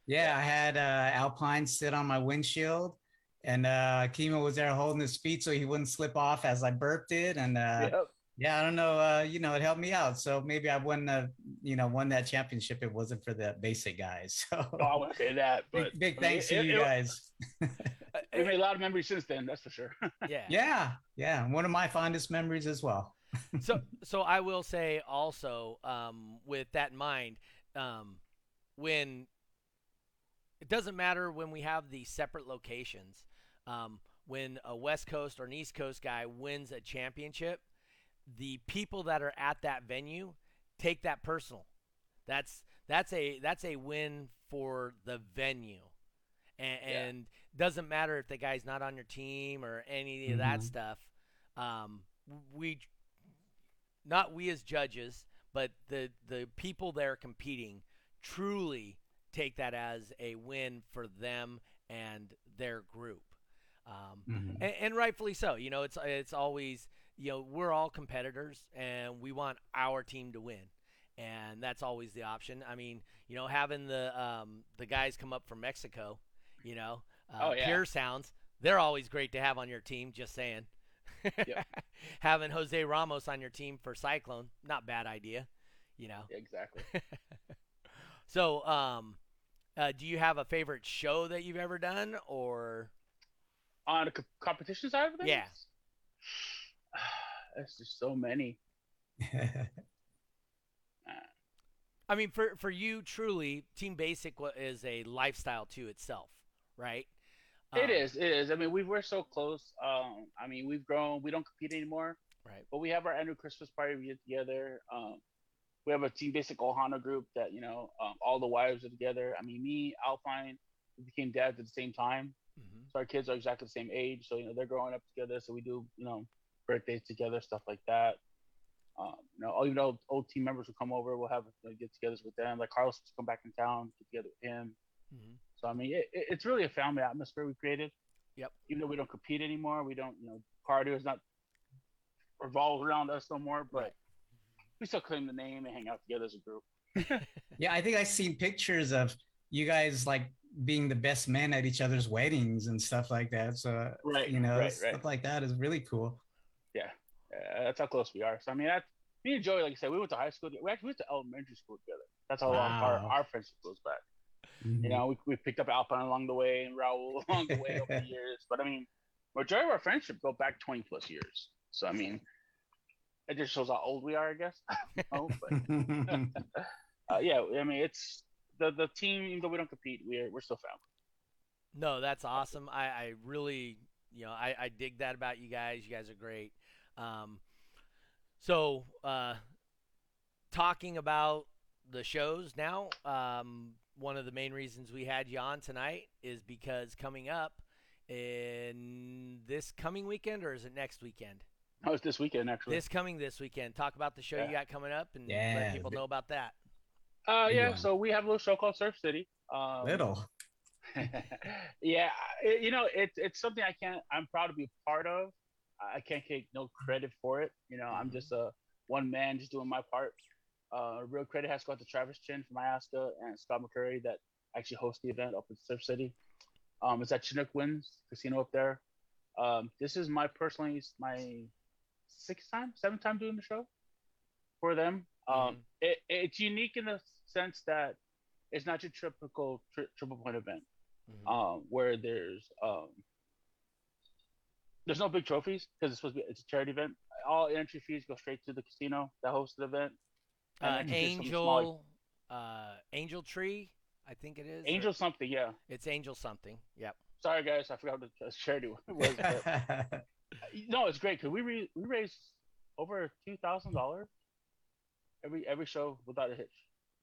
Yeah, I had uh, Alpine sit on my windshield, and uh, Kimo was there holding his feet so he wouldn't slip off as I burped it, and uh, yep. yeah, I don't know, uh, you know, it helped me out. So maybe I wouldn't have, you know, won that championship. It wasn't for the basic guys. So oh, I wouldn't say that. But big, big thanks I mean, to it, you it, guys. We made a lot of memories since then. That's for sure. Yeah. Yeah. Yeah. One of my fondest memories as well. so, so I will say also, um, with that in mind, um, when it doesn't matter when we have the separate locations, um, when a West Coast or an East Coast guy wins a championship, the people that are at that venue take that personal. That's that's a that's a win for the venue, and, yeah. and doesn't matter if the guy's not on your team or any mm-hmm. of that stuff. Um, we, not we as judges, but the the people there competing truly take that as a win for them and their group, um, mm-hmm. and, and rightfully so. You know, it's it's always. You know, we're all competitors, and we want our team to win, and that's always the option. I mean, you know, having the um, the guys come up from Mexico, you know, uh, oh, yeah. Pure Sounds, they're always great to have on your team, just saying. Yep. Having Jose Ramos on your team for Cyclone, not bad idea, you know. Yeah, exactly. So um, uh, do you have a favorite show that you've ever done, or? On the competition side of things? Yeah. That's just so many. I mean, for, for you, truly, Team Basic is a lifestyle to itself, right? It um, is. It is. I mean, we we're so close. Um, I mean, we've grown. We don't compete anymore. Right. But we have our annual Christmas party. We get together. Um, we have a Team Basic Ohana group that, you know, um, all the wives are together. I mean, me, Alpine, we became dads at the same time. Mm-hmm. So our kids are exactly the same age. So, you know, they're growing up together. So we do, you know, birthdays together, stuff like that. Um, you know, all you know, old team members will come over. We'll have like, get-togethers with them. Like Carlos will come back in town, get together with him. Mm-hmm. So I mean, it, it's really a family atmosphere we created. Yep. Even though we don't compete anymore, we don't. You know, cardio is not revolved around us no more. But right. we still claim the name and hang out together as a group. Yeah, I think I've seen pictures of you guys like being the best men at each other's weddings and stuff like that. So, right, you know, right, stuff right. like that is really cool. Yeah, uh, that's how close we are. So, I mean, that's, me and Joey, like I said, we went to high school. We actually went to elementary school together. That's how wow. long our, our friendship goes back. Mm-hmm. You know, we we picked up Alpine along the way and Raul along the way over the years. But, I mean, majority of our friendship go back twenty plus years. So, I mean, it just shows how old we are, I guess. Oh, but uh, yeah, I mean, it's the, the team, even though we don't compete, we're, we're still family. No, that's awesome. I, I really, you know, I, I dig that about you guys. You guys are great. Um, so uh, talking about the shows now, um, one of the main reasons we had you on tonight is because coming up in this coming weekend, or is it next weekend? Oh, it's this weekend, actually. This coming this weekend. Talk about the show yeah. you got coming up and yeah. let people know about that. Uh, yeah, yeah, so we have a little show called Surf City. Um, little. yeah, it, you know, it, it's something I can't, I'm proud to be part of. I can't take no credit for it. You know, mm-hmm. I'm just a one man just doing my part. Uh, real credit has to go out to Travis Chin from I A S C A and Scott McCurry that actually hosts the event up in Surf City. Um, it's at Chinook Winds Casino up there. Um, this is my personally, my... sixth time, seventh time doing the show for them. Um, mm-hmm. it, it's unique in the sense that it's not your typical tri- triple point event, mm-hmm. um, where there's um, there's no big trophies because it's supposed to be it's a charity event. All entry fees go straight to the casino that hosts the event. Uh, Angel, small... uh, Angel Tree, I think it is. Angel or... something, yeah. It's Angel something. Yep. Sorry guys, I forgot what the charity was. But... No, it's great because we re- we raise over two thousand dollars every every show without a hitch.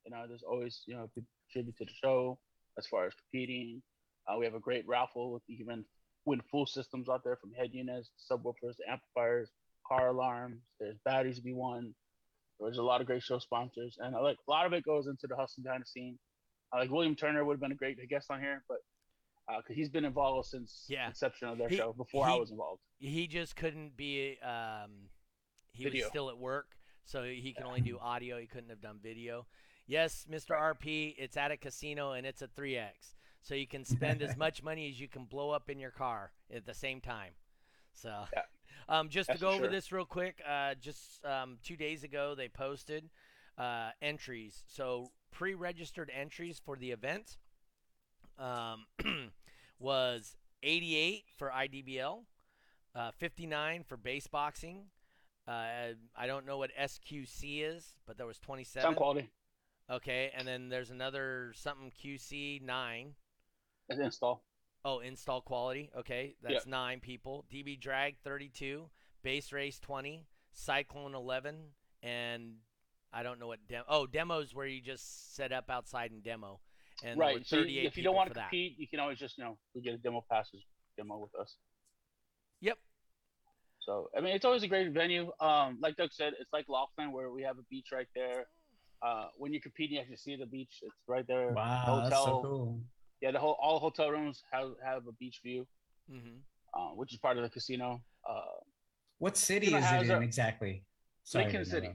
You know, there's always you know people contribute to the show as far as competing. Uh, we have a great raffle with even win full systems out there from head units, subwoofers, amplifiers, car alarms. There's batteries to be won. There's a lot of great show sponsors, and uh, like a lot of it goes into the hustling behind the scene. Uh, like William Turner would have been a great guest on here, but. Because uh, he's been involved since yeah. inception of their he, show, before he, I was involved. He just couldn't be, um, he video. was still at work, so he can yeah. only do audio. He couldn't have done video. Yes, Mister Right. R P, it's at a casino, and it's a three X. So you can spend as much money as you can blow up in your car at the same time. So yeah. um, just That's to go over sure. this real quick, uh, just um, two days ago they posted uh, entries. So pre-registered entries for the event. Um, was eighty-eight for I D B L, uh, fifty-nine for base boxing. Uh, I don't know what S Q C is, but there was twenty-seven. Sound quality. Okay, and then there's another something Q C nine. That's install. Oh, install quality. Okay, that's yeah. nine people. D B Drag thirty-two, base race twenty, Cyclone eleven, and I don't know what demo. Oh, demos where you just set up outside and demo. And right. So if you don't want to compete, that. you can always just, you know, we get a demo passes demo with us. Yep. So, I mean, it's always a great venue. Um, like Doug said, it's like Laughlin where we have a beach right there. Uh, when you're competing, you actually see the beach. It's right there. Wow. The hotel. That's so cool. Yeah. The whole, all the hotel rooms have, have a beach view, mm-hmm. uh, which is part of the casino. Uh, what city is it in a, exactly? Sorry, Lincoln City.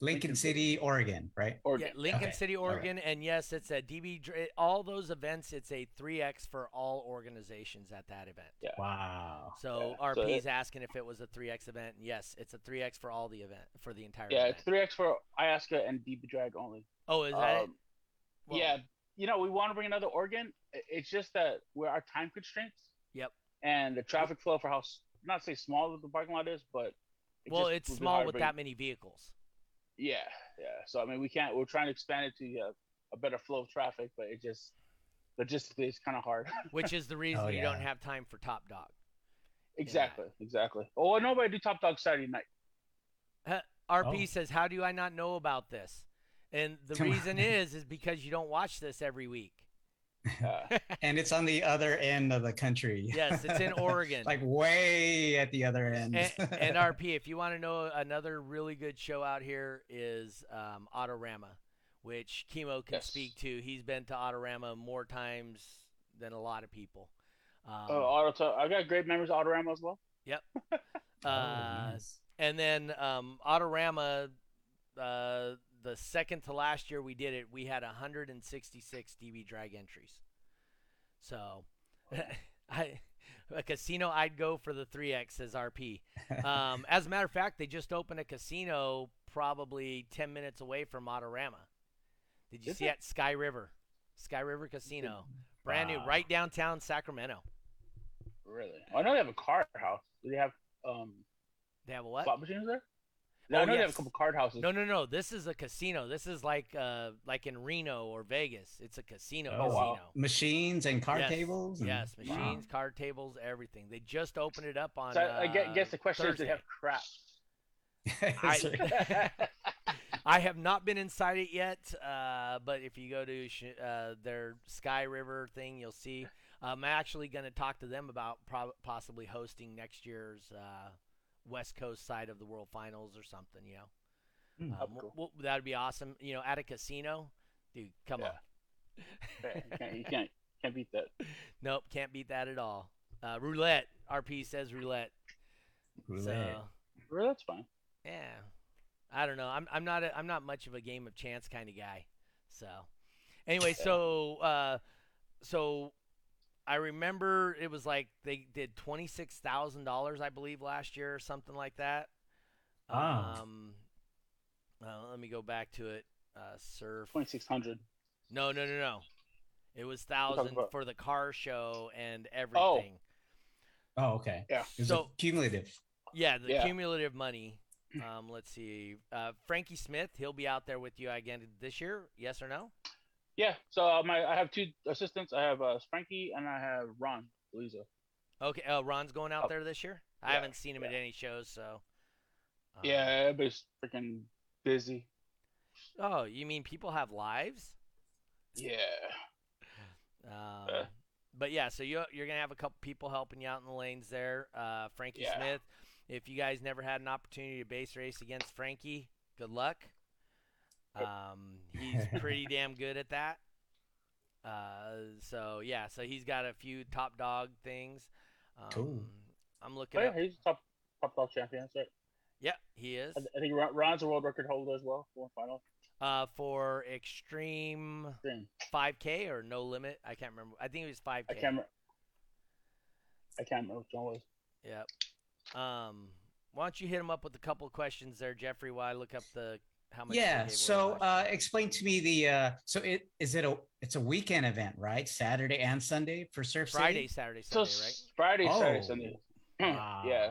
Lincoln City, Oregon, right? Oregon. Yeah, Lincoln okay. City, Oregon, okay. And yes, it's a D B. All those events, it's a three X for all organizations at that event. Yeah. Wow. So yeah. R P's so asking if it was a three X event. And yes, it's a three X for all the event for the entire. Yeah, event. It's three X for I A S C A and D B Drag only. Oh, is that um, it? Well, yeah, you know, we want to bring another Oregon. It's just that we're our time constraints. Yep. And the traffic flow for how not say small the parking lot is, but it well, just, it's small with that many vehicles. Yeah, yeah. So I mean, we can't. We're trying to expand it to uh, a better flow of traffic, but it just logistically it's kind of hard. Which is the reason oh, yeah. you don't have time for Top Dog. Exactly, yeah. exactly. Oh, well, nobody do Top Dog Saturday night. Uh, R P oh. says, "How do I not know about this?" And the Come reason on. is is because you don't watch this every week. Uh, and it's on the other end of the country. Yes, it's in Oregon. Like way at the other end. and, and R P, if you want to know another really good show out here is um, Autorama, which Kimo can yes. speak to. He's been to Autorama more times than a lot of people. Um, oh, Auto! I've got great memories of Autorama as well. Yep. uh, oh, nice. And then um, Autorama, uh, the second to last year we did it, we had one hundred sixty-six D B Drag entries. So, I a casino I'd go for the three X as R P. Um, as a matter of fact, they just opened a casino probably ten minutes away from Autorama. Did you Is see it? At Sky River? Sky River Casino. Brand wow. new, right downtown Sacramento. Really? I know they have a card house. Do they have um? They have a what? Slot machines there? No, oh, I know yes. they have a couple card houses. No, no, no. This is a casino. This is like uh, like in Reno or Vegas. It's a casino. Oh, casino. Wow. Machines and card yes. tables. And... Yes, machines, wow. card tables, everything. They just opened it up on. So I, I guess the question uh, is, do they have crap? I, I have not been inside it yet, uh, but if you go to uh, their Sky River thing, you'll see. I'm actually going to talk to them about pro- possibly hosting next year's uh, West Coast side of the World Finals or something. You know, mm, um, cool. we'll, that'd be awesome. You know, at a casino, dude, come yeah. on. Yeah, you can't, you can't, can't beat that. Nope, can't beat that at all. Uh, roulette, R P says roulette. Roulette, so, roulette's fine. Yeah, I don't know. I'm I'm not a, I'm not much of a game of chance kind of guy. So, anyway, so uh, so I remember it was like they did twenty-six thousand dollars, I believe, last year or something like that. Wow. Um, uh, let me go back to it. Uh, surf. twenty-six hundred. No, no, no, no. It was thousand for the car show and everything. Oh. Oh, okay. Yeah. It was so cumulative. Yeah, the yeah. cumulative money. Um, let's see. Uh, Frankie Smith, he'll be out there with you again this year. Yes or no? Yeah. So uh, my I have two assistants. I have uh, Frankie and I have Ron Luisa. Okay. Oh, Ron's going out oh. there this year. I yeah, haven't seen him yeah. at any shows. So. Um, yeah, everybody's freaking busy. Oh, you mean people have lives? Yeah. Um, uh, but yeah, so you you're gonna have a couple people helping you out in the lanes there. Uh, Frankie yeah. Smith. If you guys never had an opportunity to base race against Frankie, good luck. Um, he's pretty damn good at that. Uh, so, yeah, so he's got a few top dog things. Um, cool. I'm looking oh, yeah, up. He's top, top dog champion, that's right. Yeah, he is. I think Ron's a world record holder as well for one final. Uh, for extreme, extreme five K or no limit. I can't remember. I think it was five K. I can't remember. I can't remember which one was. Yep. Um, why don't you hit him up with a couple of questions there, Jeffrey, while I look up the how much. Yeah, so uh, explain to me the uh, so it is it a it's a weekend event, right? Saturday and Sunday for Surf City? Friday, Saturday, Sunday, so, right? Friday, oh. Saturday, Sunday. Wow. Yeah,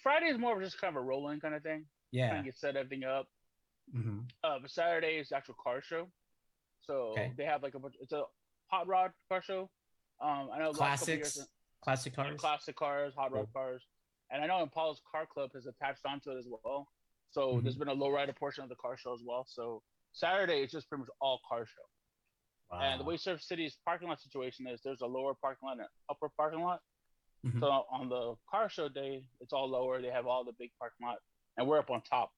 Friday is more of just kind of a rolling kind of thing. Yeah, kind of get set everything up. Mm-hmm. Uh, but Saturday is the actual car show, so okay. they have like a bunch. It's a hot rod car show. Um, I know classics, years, classic cars, classic cars, hot rod cool. cars. And I know Impala's Car Club has attached onto it as well. So mm-hmm. there's been a lowrider portion of the car show as well. So Saturday is just pretty much all car show. Wow. And the way Surf City's parking lot situation is there's a lower parking lot and an upper parking lot. Mm-hmm. So on the car show day, it's all lower. They have all the big parking lot. And we're up on top,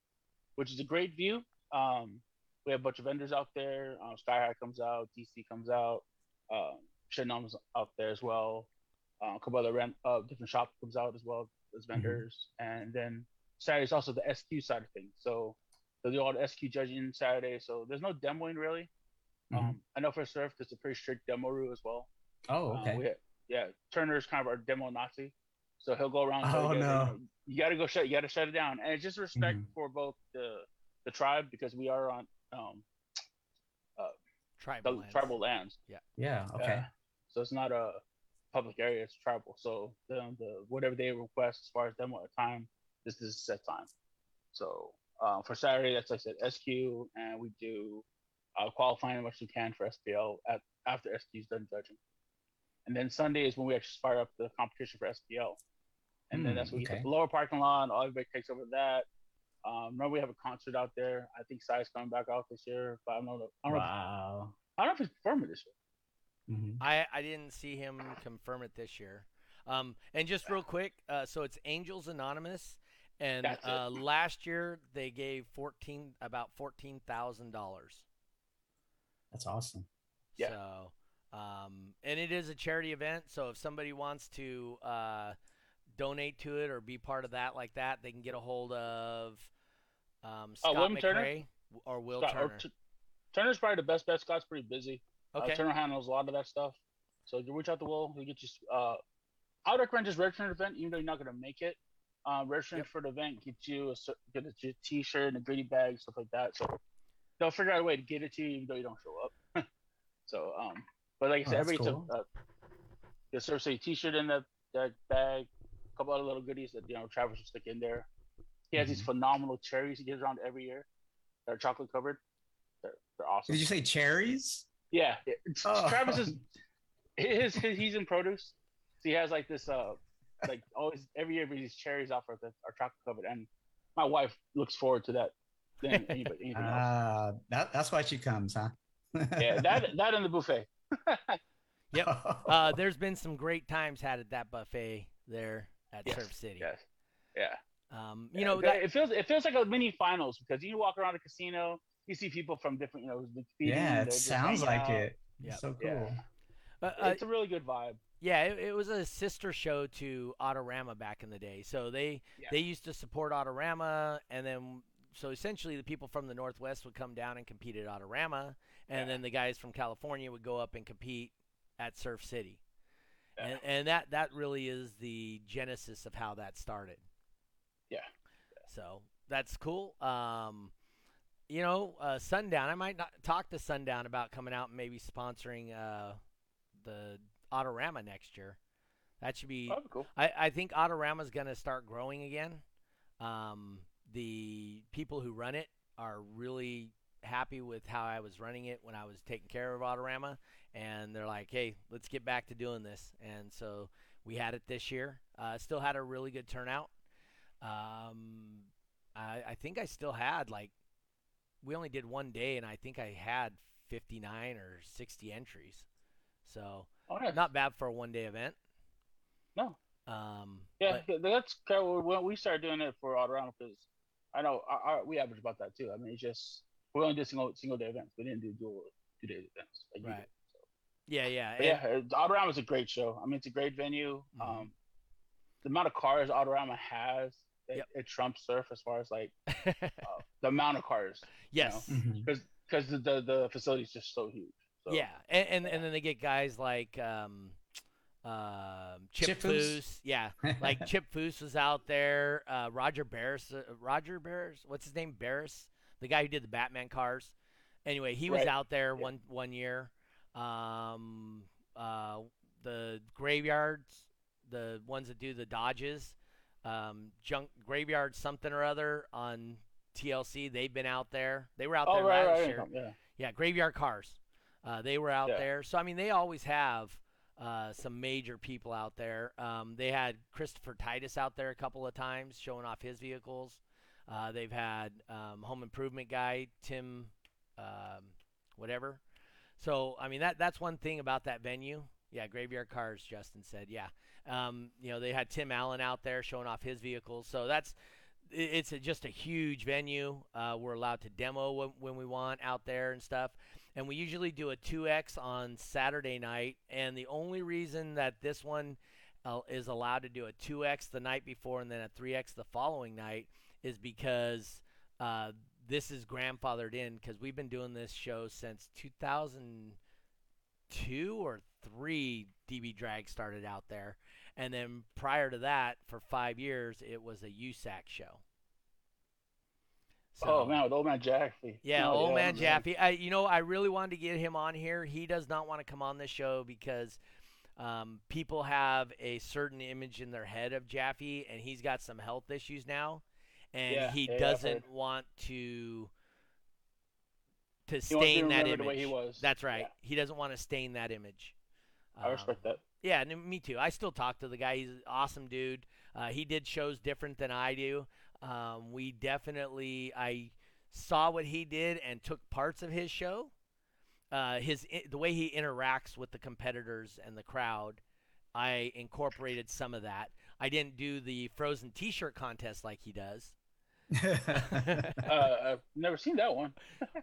which is a great view. Um, we have a bunch of vendors out there. Uh, Sky High comes out. D C comes out. Uh, Shinnom's out there as well. Uh, a couple other ran- uh, different shops comes out as well. Those vendors, mm-hmm. and then Saturday is also the S Q side of things. So they'll do all the S Q judging Saturday. So there's no demoing really. Mm-hmm. Um, I know for Surf, there's a pretty strict demo rule as well. Oh, okay. Um, we had, yeah, Turner's kind of our demo Nazi, so he'll go around. Oh no! You gotta go shut. You gotta shut it down, and it's just respect mm-hmm. for both the the tribe because we are on um uh tribal lands. tribal lands. Yeah. Yeah. Okay. Uh, so it's not a public area, it's tribal. So the, the whatever they request as far as demo at a time, this is set time. So um, for Saturday, that's like I said, S Q, and we do uh, qualifying as much as we can for S P L at, after S Q's done judging. And then Sunday is when we actually fire up the competition for S P L. And mm, then that's when we okay. get the lower parking lot, and everybody takes over that. Um, remember, we have a concert out there. I think Sai's coming back out this year, but I don't know. I don't wow. know if, I don't know if he's performing this year. Mm-hmm. I, I didn't see him confirm it this year. Um, and just real quick, uh, so it's Angels Anonymous, and uh, last year they gave fourteen about fourteen thousand dollars. That's awesome. Yeah. So, um, and it is a charity event, so if somebody wants to uh, donate to it or be part of that like that, they can get a hold of Um, Scott uh, William McRae Turner? or Will Scott, Turner? Or t- Turner's probably the best bet. Scott's pretty busy. Okay. Uh, Turner handles a lot of that stuff. So you reach out to Will. He'll get you. Uh, I would recommend just registering the event, even though you're not going to make it. Uh, registering yep. for the event, get you a, get a T-shirt and a goodie bag, stuff like that. So they'll figure out a way to get it to you, even though you don't show up. so, um, but like I said, oh, everybody cool. took uh, the Surf City T-shirt in that, that bag, a couple other little goodies that you know Travis will stick in there. He has mm-hmm. these phenomenal cherries he gives around every year. They're chocolate covered. They're, they're awesome. Did you say cherries? Yeah, it's, oh. Travis is his, his, he's in produce. So he has like this, uh, like always every year, these cherries out for that are chocolate covered, and my wife looks forward to that than anybody, anything else. Uh, that that's why she comes, huh? yeah, that that and the buffet. yep. Uh, there's been some great times had at that buffet there at yes. Surf City. Yes. Yeah. Um, you yeah, know, that, it feels it feels like a mini finals because you walk around the casino, you see people from different, you know, yeah, it sounds like out. It. Yep. So cool. Yeah. Uh, it's a really good vibe. Yeah, it, it was a sister show to Autorama back in the day. So they yeah. they used to support Autorama, and then so essentially the people from the Northwest would come down and compete at Autorama, and yeah. then the guys from California would go up and compete at Surf City. Yeah. And, and that, that really is the genesis of how that started. Yeah. yeah. So that's cool. Um, you know, uh, Sundown, I might not talk to Sundown about coming out and maybe sponsoring uh, the – Autorama next year. That should be oh, cool. I, I think Autorama is going to start growing again. Um, the people who run it are really happy with how I was running it when I was taking care of Autorama, and they're like, hey, let's get back to doing this. And so we had it this year. Uh, still had a really good turnout. Um, I, I think I still had like we only did one day, and I think I had fifty-nine or sixty entries. So right. Not bad for a one-day event. No. Um, yeah, but... that's kind of when we started doing it for Autorama because I know our, our, we average about that too. I mean, it's just we only did single single day events. We didn't do dual two day events. Like right. Did, so. Yeah, yeah, but yeah. And... Autorama is a great show. I mean, it's a great venue. Mm-hmm. Um, the amount of cars Autorama has, it, yep. it trumps Surf as far as like uh, the amount of cars. Yes. Because you know? mm-hmm. the, the the facility is just so huge. So, yeah, and, and and then they get guys like um, uh, Chip, Chip Foose. Foose. Yeah, like Chip Foose was out there. Uh, Roger Barris. Uh, Roger Barris. What's his name? Barris, the guy who did the Batman cars. Anyway, he was right. out there yeah. one one year. Um, uh, the graveyards, the ones that do the Dodges, um, junk graveyard something or other on T L C. They've been out there. They were out oh, there right, last right, year. Yeah. yeah, Graveyard Cars. Uh, they were out yeah. there. So, I mean, they always have uh, some major people out there. Um, they had Christopher Titus out there a couple of times showing off his vehicles. Uh, they've had um, Home Improvement guy, Tim um, whatever. So, I mean, that that's one thing about that venue. Yeah, Graveyard Cars, Justin said. Yeah. Um, you know, they had Tim Allen out there showing off his vehicles. So, that's it's a, just a huge venue. Uh, we're allowed to demo when, when we want out there and stuff. And we usually do a two X on Saturday night. And the only reason that this one uh, is allowed to do a two X the night before and then a three X the following night is because uh, this is grandfathered in because we've been doing this show since two thousand two or three. D B Drag started out there. And then prior to that, for five years, it was a U S A C show. So, oh man, with old man Jaffe. Yeah, oh, old yeah, man Jaffe. I, you know, I really wanted to get him on here. He does not want to come on this show because um, people have a certain image in their head of Jaffe, and he's got some health issues now, and yeah, he yeah, doesn't want to to stain that image. The way he was. That's right. Yeah. He doesn't want to stain that image. I respect um, that. Yeah, me too. I still talk to the guy. He's an awesome dude. Uh, he did shows different than I do. Um, we definitely, I saw what he did and took parts of his show, uh, his the way he interacts with the competitors and the crowd. I incorporated some of that. I didn't do the frozen T-shirt contest like he does. uh, I've never seen that one.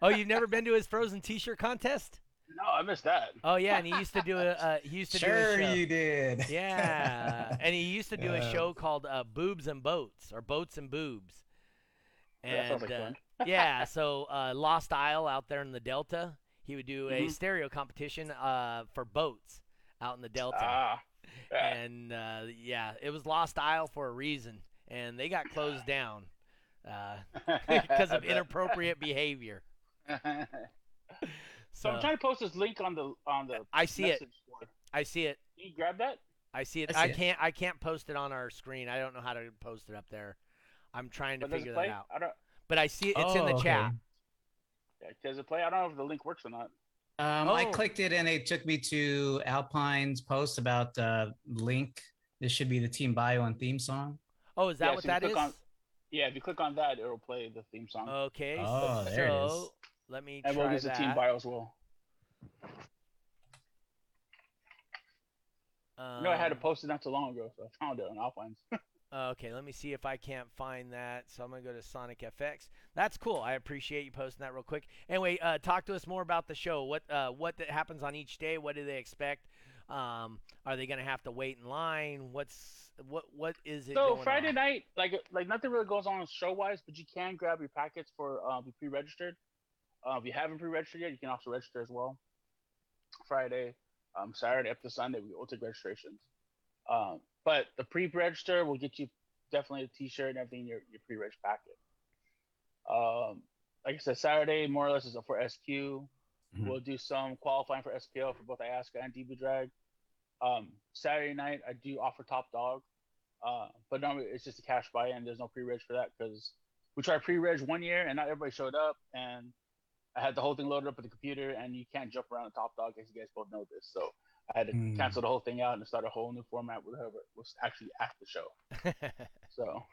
Oh, you've never been to his frozen T-shirt contest? No, I missed that. Oh yeah, and he used to do a uh, he used to sure do a show. You did. Yeah, and he used to do a show called uh, Boobs and Boats or Boats and Boobs, And, that sounds like uh, fun. yeah, so uh, Lost Isle out there in the Delta, he would do mm-hmm. a stereo competition uh, for boats out in the Delta. Ah, yeah. And, uh, yeah, it was Lost Isle for a reason, and they got closed down uh, because of inappropriate behavior. So, so I'm trying to post this link on the on the. I see it. Board. I see it. Can you grab that? I see it. I, see I can't. It. I can't post it on our screen. I don't know how to post it up there. I'm trying to but figure that out. I don't... But I see it. It's oh, in the okay. chat. Yeah, does it play? I don't know if the link works or not. Um, oh. I clicked it and it took me to Alpine's post about the uh, link. This should be the team bio and theme song. Oh, is that yeah, what so that is? On, yeah, if you click on that, it'll play the theme song. Okay. Oh, so, there it is. Let me and try we'll use that. The team bio as well. Um, you know, I had it posted not too long ago, so I found it on Alpine's. Okay, let me see if I can't find that. So I'm going to go to Sonic F X. That's cool. I appreciate you posting that real quick. Anyway, uh, talk to us more about the show. What uh, what that happens on each day? What do they expect? Um, are they going to have to wait in line? What's what what is it? So going Friday on? night, like like nothing really goes on show wise, but you can grab your packets for uh, be pre-registered. Uh, if you haven't pre-registered yet, you can also register as well. Friday, um, Saturday up to Sunday, we all take registrations. Um, but the pre-register will get you definitely a T-shirt and everything in your, your pre-reg packet. Um, like I said, Saturday more or less is for S Q. Mm-hmm. We'll do some qualifying for S P L for both I A S C A and D B Drag. Um, Saturday night, I do offer top dog, uh, but normally it's just a cash buy-in. There's no pre-reg for that because we tried pre-reg one year and not everybody showed up, and I had the whole thing loaded up with the computer, and you can't jump around the top dog, as you guys both know this. So I had to mm. cancel the whole thing out and start a whole new format with whoever was actually at the show. So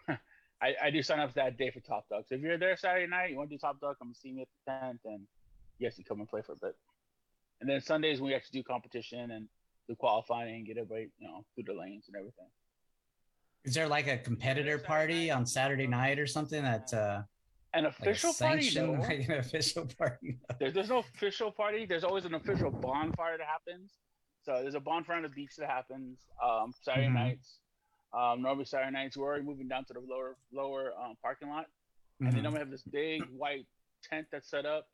I, I do sign up that day for Top Dog. So if you're there Saturday night, you want to do Top Dog, come and see me at the tent, and yes, you come and play for a bit. And then Sundays we actually do competition and do qualifying and get everybody, you know, through the lanes and everything. Is there like a competitor party on Saturday night or something that uh... – An official, like party, no. like an official party? No. There, there's no official party. There's always an official bonfire that happens. So there's a bonfire on the beach that happens um, Saturday mm-hmm. nights. Um, normally Saturday nights, we're already moving down to the lower lower um, parking lot. Mm-hmm. And then we have this big white tent that's set up.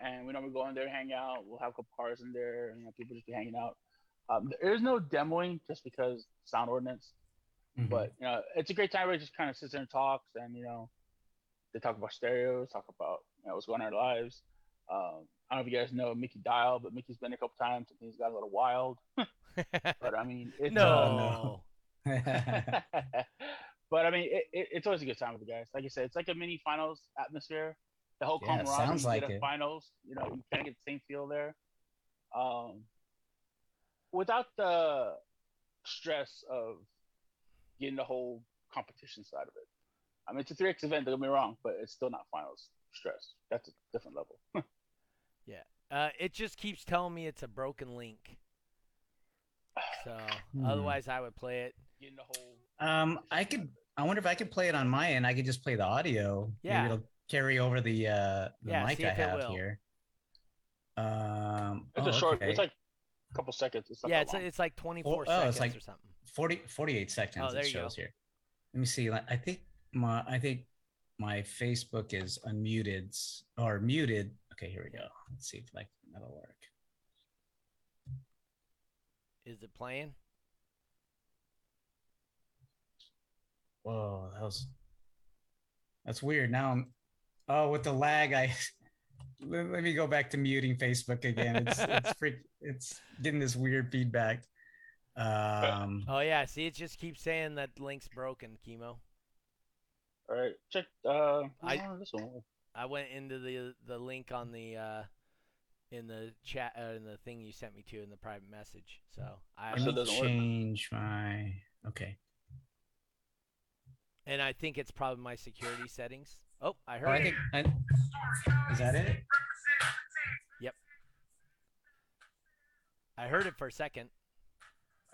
And we normally go in there, hang out. We'll have a couple cars in there. And, you know, people just be hanging out. Um, there is no demoing just because sound ordinance. Mm-hmm. But, you know, it's a great time where it just kind of sits there and talks and, you know, they talk about stereos, talk about, you know, what's going on in our lives. Um, I don't know if you guys know Mickey Dial, but Mickey's been a couple times and he's got a little wild. But I mean, it's, no. Uh, no. But I mean, it, it, it's always a good time with the guys. Like I said, it's like a mini finals atmosphere. The whole yeah, camaraderie sounds like it. Finals, you know, you kind of get the same feel there. Um, without the stress of getting the whole competition side of it. I mean, it's a three X event, don't get me wrong, but it's still not finals stress. That's a different level. Yeah. Uh, it just keeps telling me it's a broken link. So hmm. otherwise I would play it. In the whole um, I could, I wonder if I could play it on my end. I could just play the audio. Yeah. Maybe it'll carry over the, uh, the yeah, mic I have here. Um, it's oh, a short, okay. It's like a couple seconds. It's yeah, it's, a, it's like twenty-four oh, seconds oh, it's like or something. forty, forty-eight seconds oh, there it you shows go. Here. Let me see. I think. My, I think my Facebook is unmuted or muted. Okay, here we go. Let's see if like that'll work. Is it playing? Whoa, that was that's weird. Now I'm oh with the lag. I let, let me go back to muting Facebook again. It's it's freak. It's getting this weird feedback. Um. Oh yeah. See, it just keeps saying that link's broken, Kimo. All right, check. Uh, I I went into the the link on the uh, in the chat uh, in the thing you sent me to in the private message. So I let me change work. my okay. And I think it's probably my security settings. Oh, I heard. Oh, I think, I, is that it? Yep. I heard it for a second.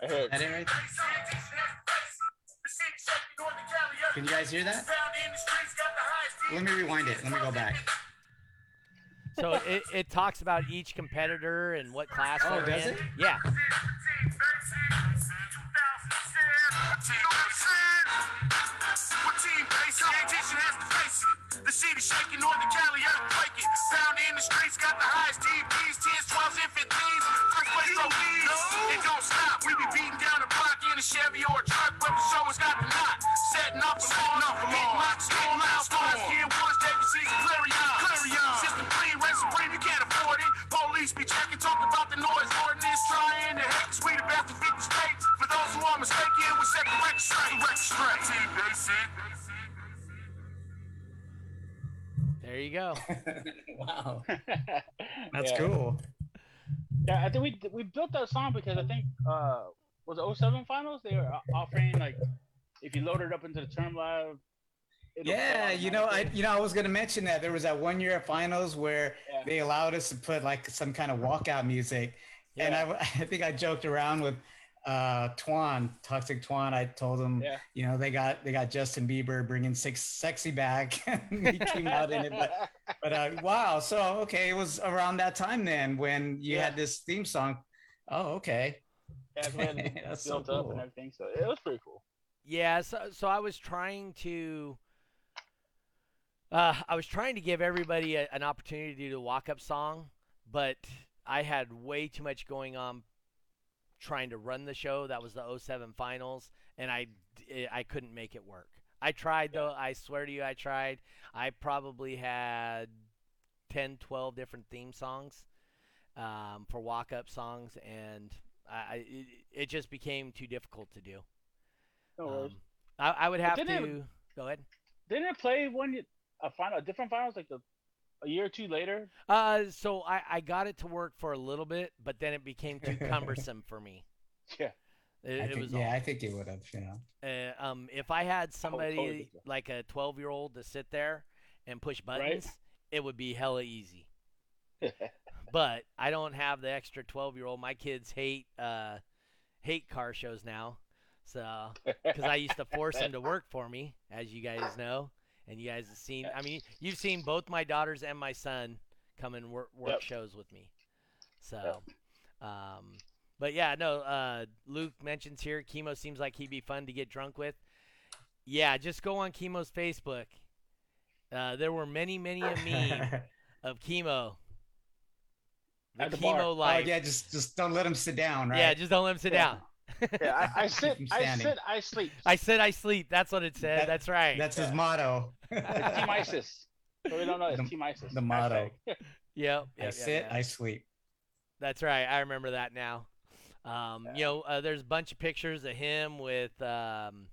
I heard. That it right there? Can you guys hear that? Let me rewind it. Let me go back. So it, it talks about each competitor and what class oh, they're in. It? Yeah. The There you go. Wow. That's yeah. cool. Yeah, I think we we built that song because I think uh, was it oh seven finals? They were offering like if you load it up into the term live. Yeah, you know, I you know I was gonna mention that there was that one year at finals where yeah. they allowed us to put like some kind of walkout music, yeah. and I, I think I joked around with uh, Twan, Toxic Twan. I told him, yeah. you know, they got they got Justin Bieber bringing six sexy back. He came out in it, but, but uh, wow. So okay, it was around that time then when you yeah. had this theme song. Oh, okay. Yeah, we had it That's built so up cool. and everything, so it was pretty cool. Yeah, so so I was trying to. Uh, I was trying to give everybody a, an opportunity to do the walk-up song, but I had way too much going on trying to run the show. That was the oh seven finals, and I, I couldn't make it work. I tried, though. I swear to you, I tried. I probably had ten, twelve different theme songs um, for walk-up songs, and I it, it just became too difficult to do. No um, I, I would have to – go ahead. Didn't it play one – A final, a different finals, like the, a year or two later. Uh, so I, I got it to work for a little bit, but then it became too cumbersome for me. Yeah, it, I it think, was. Yeah, awful. I think it would have. You know, uh, um, if I had somebody oh, like a twelve-year-old to sit there and push buttons, right? It would be hella easy. But I don't have the extra twelve-year-old. My kids hate uh, hate car shows now, so because I used to force them to work for me, as you guys know. And you guys have seen, I mean, you've seen both my daughters and my son come and work, work yep. shows with me. So, yep. um, but yeah, no, uh, Luke mentions here, Kimo seems like he'd be fun to get drunk with. Yeah, just go on Kimo's Facebook. Uh, there were many, many a meme of Kimo. The At the Kimo bar. Life. Oh, yeah, just, just don't let him sit down, right? Yeah, just don't let him sit yeah. down. Yeah, I, I sit. I sit. I sleep. I sit. I sleep. That's what it said. That, that's right. That's yeah. his motto. It's Team ISIS. But we don't know. It's the, Team ISIS. The motto. Yep, yep. I yep, sit. Yep. I sleep. That's right. I remember that now. Um, yeah. You know, uh, there's a bunch of pictures of him with um,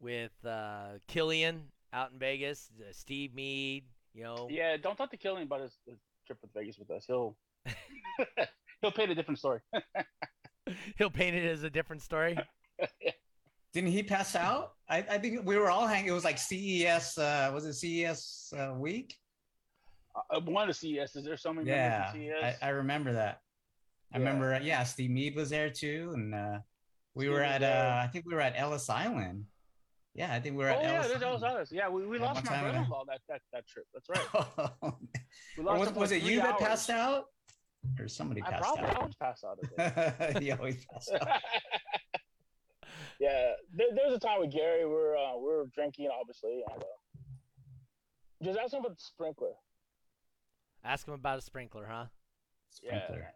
with uh, Killian out in Vegas. Uh, Steve Mead. You know. Yeah. Don't talk to Killian about his, his trip with Vegas with us. He'll he'll paint a different story. He'll paint it as a different story. Didn't he pass out? I, I think we were all hanging. It was like C E S. Uh, was it C E S uh, week? Uh, one of the C E Ss. Is there so many yeah, members of C E S? I, I remember that. I yeah. remember. Yeah, Steve Mead was there too, and uh, we Steve were at. Uh, I think we were at Ellis Island. Yeah, I think we were at. Oh Ellis yeah, Island. There's Ellis Island. Yeah, we, we yeah, lost my brother-in-law that, that that trip. That's right. we lost was was it you hours. that passed out? Or somebody passed out. I probably always pass out of it. He always passed out. Yeah, there, there was a time with Gary we were, uh, we were drinking, obviously. And, uh, just ask him about the sprinkler. Ask him about a sprinkler, huh? Sprinkler.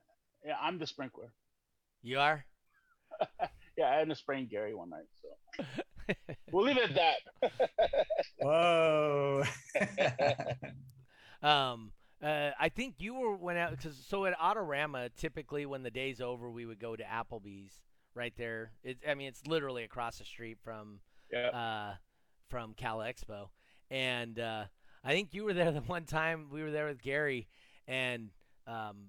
Yeah, yeah I'm the sprinkler. You are? Yeah, I had to sprain Gary one night, so we'll leave it at that. Whoa. um. Uh, I think you were went out because so at Autorama, typically when the day's over, we would go to Applebee's right there. It's I mean it's literally across the street from yeah. uh, from Cal Expo, and uh, I think you were there the one time we were there with Gary, and um,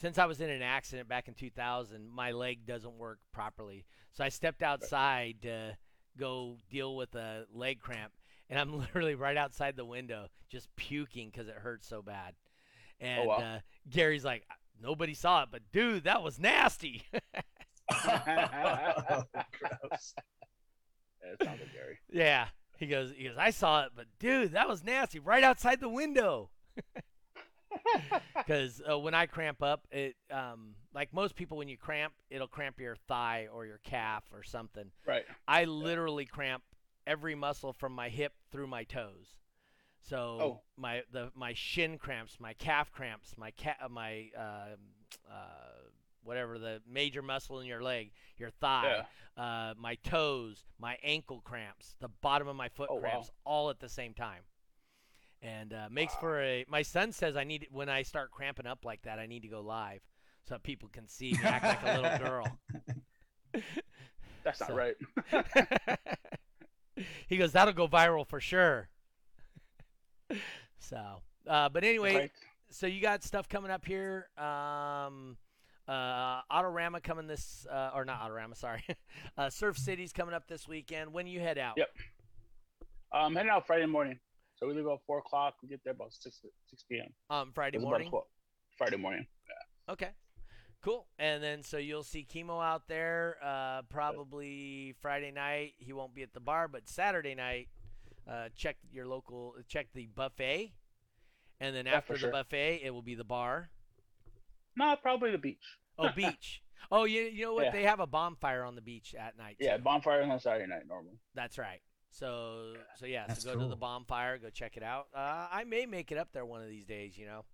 since I was in an accident back in two thousand, my leg doesn't work properly, so I stepped outside to go deal with a leg cramp. And I'm literally right outside the window just puking because it hurts so bad. And oh, wow. uh, Gary's like, nobody saw it, but, dude, that was nasty. Oh, gross. That sounded Gary. Yeah. He goes, he goes, I saw it, but, dude, that was nasty right outside the window. Because uh, when I cramp up, it um, like most people, when you cramp, it'll cramp your thigh or your calf or something. Right. I literally yeah. cramp. Every muscle from my hip through my toes, so oh. my the my shin cramps, my calf cramps, my ca- my uh, uh, whatever the major muscle in your leg, your thigh, yeah. uh, my toes, my ankle cramps, the bottom of my foot oh, cramps, wow. all at the same time, and uh, makes wow. for a. My son says I need when I start cramping up like that, I need to go live so people can see me act like a little girl. That's so. Not right. He goes, that'll go viral for sure. So, uh, but anyway, right. So you got stuff coming up here. Um, uh, Autorama coming this, uh, or not Autorama, sorry. uh, Surf City's coming up this weekend. When you head out? Yep. I'm um, heading out Friday morning. So we leave about four o'clock. We get there about six p.m. Um, Friday morning. Friday morning. Yeah. Okay. Cool. And then so you'll see Kimo out there uh, probably yeah. Friday night. He won't be at the bar, but Saturday night, uh, check your local, check the buffet, and then yeah, after the sure. buffet, it will be the bar. No, probably the beach. Oh, beach. Oh, you you know what? Yeah. They have a bonfire on the beach at night. Too. Yeah, bonfire on Saturday night normally. That's right. So yeah. so yeah, That's so go cool. to the bonfire, go check it out. Uh, I may make it up there one of these days. You know,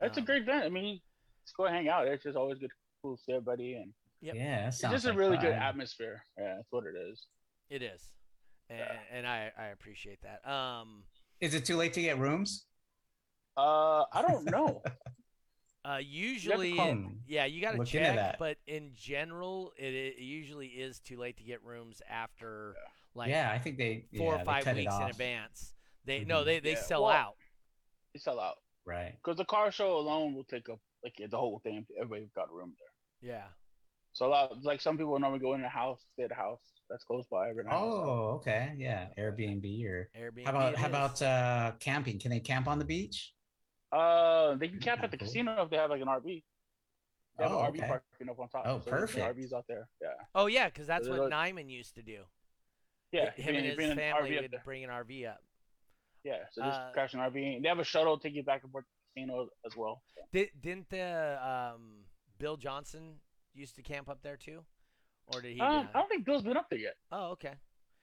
it's um, a great event. I mean. Just go hang out. It's just always good, cool to see everybody, and yep. yeah, that sounds it's just like a really fun. Good atmosphere. Yeah, that's what it is. It is, and, yeah. and I, I appreciate that. Um, is it too late to get rooms? Uh, I don't know. uh, usually, you it, yeah, you got to check. But in general, it, it usually is too late to get rooms after yeah. like yeah, I think they four yeah, or five weeks in advance. They mm-hmm. no, they they yeah. sell well, out. They sell out, right? Because the car show alone will take up. Like the whole thing, everybody's got a room there. Yeah. So a lot, like some people normally go in a house, stay at a house that's close by every night. Oh, okay, yeah, Airbnb or Airbnb. How about how is. about uh, camping? Can they camp on the beach? Uh, they can camp at the cool. casino if they have like an R V. They have oh, an R V okay. parking up on top. Oh, so perfect. R Vs out there. Yeah. Oh yeah, because that's so what like, Nyman used to do. Yeah, him and his family would bring an R V up. Yeah, so just uh, crash an R V. They have a shuttle taking you back and forth. As well. Did, didn't the um, Bill Johnson used to camp up there too, or did he? Um, I don't think Bill's been up there yet. Oh, okay.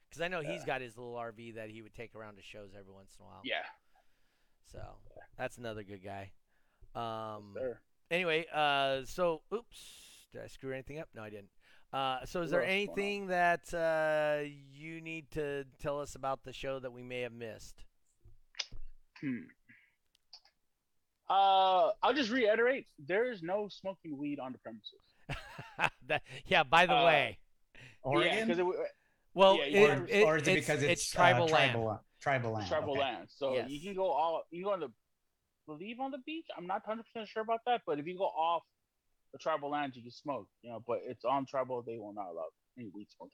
Because I know yeah. he's got his little R V that he would take around to shows every once in a while. Yeah. So yeah. that's another good guy. Um. Yes, anyway, uh, so oops, did I screw anything up? No, I didn't. Uh, so is there anything that uh you need to tell us about the show that we may have missed? Hmm. Uh, I'll just reiterate: there is no smoking weed on the premises. that, yeah. By the uh, way, Oregon. Yeah, it, well, yeah, it, or, it, or is it because it's, it's tribal, uh, land. tribal tribal land? Tribal okay. land. So yes. you can go all. You can go on the, believe on the beach. I'm not one hundred percent sure about that, but if you go off the tribal land, you can smoke. You know, but it's on tribal. They will not allow any weed smoking.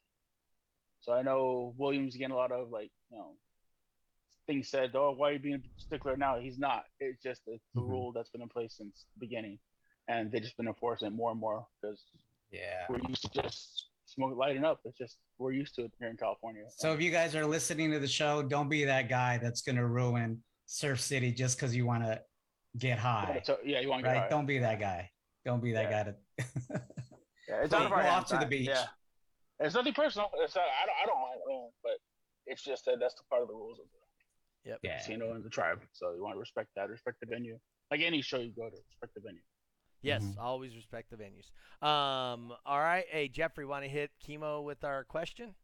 So I know Williams getting a lot of like you know. Thing said, oh, why are you being a stickler now? He's not. It's just it's the mm-hmm. rule that's been in place since the beginning, and they've just been enforcing it more and more because yeah, we're used to just smoke lighting up. It's just we're used to it here in California. So if you guys are listening to the show, don't be that guy that's going to ruin Surf City just because you want to get high. So, yeah, you want to get right? high. Don't be that guy. Don't be that yeah. guy. To... yeah, it's out of our hands. Off to the beach. Yeah. It's nothing personal. It's not, I don't. I don't mind ruin, but it's just that that's the part of the rules of it. Yep. Yeah. Casino and the tribe. So you want to respect that. Respect the venue. Like any show you go to, respect the venue. Yes, mm-hmm. always respect the venues. Um, all right. Hey, Jeffrey, want to hit Kimo with our question?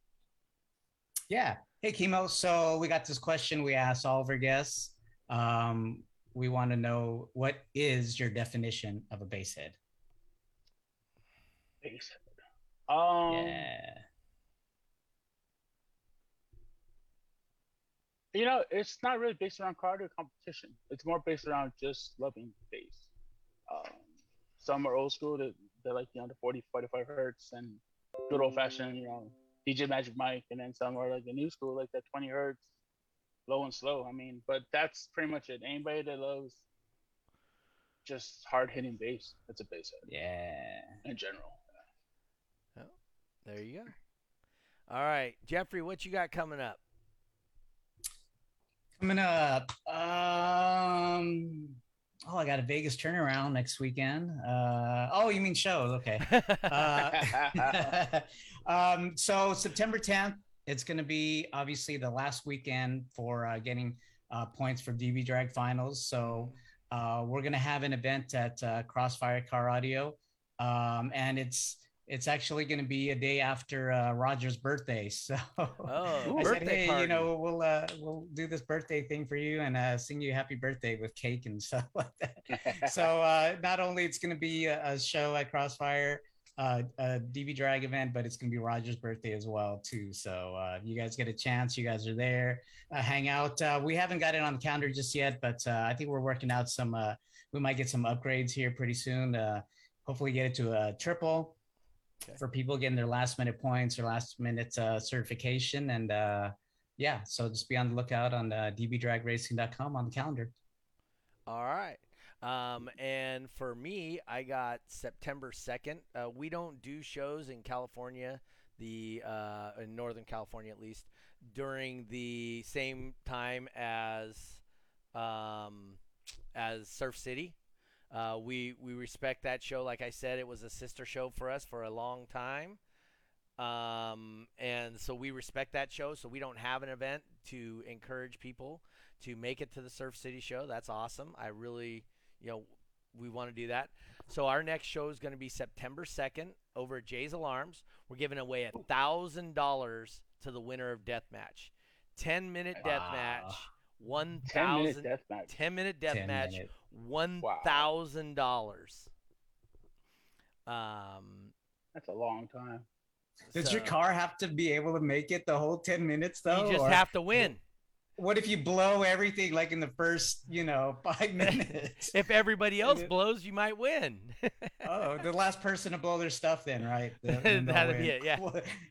Yeah. Hey, Kimo. So we got this question we asked all of our guests. Um, we want to know, what is your definition of a basehead? Basehead. Um, yeah. You know, it's not really based around crowd or competition. It's more based around just loving bass. Um, some are old school. They're, they're like, you know, the forty, forty-five hertz and good old-fashioned, you know, D J Magic Mike. And then some are like the new school, like that twenty hertz, low and slow. I mean, but that's pretty much it. Anybody that loves just hard-hitting bass, that's a bass head. Yeah. In general. Oh, there you go. All right. Jeffrey, what you got coming up? Coming up, um, oh, I got a Vegas turnaround next weekend. Uh, oh, you mean shows? Okay. Uh, um, so September tenth, it's going to be obviously the last weekend for uh, getting uh, points for D B Drag Finals. So uh, we're going to have an event at uh, Crossfire Car Audio, um, and it's it's actually going to be a day after uh, Roger's birthday. So oh, I said, hey, party. you know, we'll uh, we'll do this birthday thing for you and uh, sing you happy birthday with cake and stuff like that. so uh, not only it's going to be a, a show at Crossfire, uh, a D B Drag event, but it's going to be Roger's birthday as well, too. So uh, you guys get a chance. You guys are there. Uh, hang out. Uh, we haven't got it on the calendar just yet, but uh, I think we're working out some. Uh, we might get some upgrades here pretty soon. Uh, hopefully get it to a triple. Okay. For people getting their last minute points or last minute uh, certification. And uh, yeah, so just be on the lookout on uh, d b drag racing dot com on the calendar. All right. Um, and for me, I got September second. Uh, we don't do shows in California, the uh, in Northern California at least, during the same time as um, as Surf City. Uh, we we respect that show. Like I said, it was a sister show for us for a long time, um, and so we respect that show. So we don't have an event to encourage people to make it to the Surf City show. That's awesome. I really, you know, we want to do that. So our next show is going to be September second over at Jay's Alarms. We're giving away a thousand dollars to the winner of Deathmatch, ten minute Deathmatch, one thousand ten minute Deathmatch. One thousand dollars. Um, that's a long time. Does so, your car have to be able to make it the whole ten minutes though? You just or have to win. What if you blow everything like in the first, you know, five minutes? If everybody else blows, you might win. Oh, the last person to blow their stuff, then right? The, That'd be it. Yeah,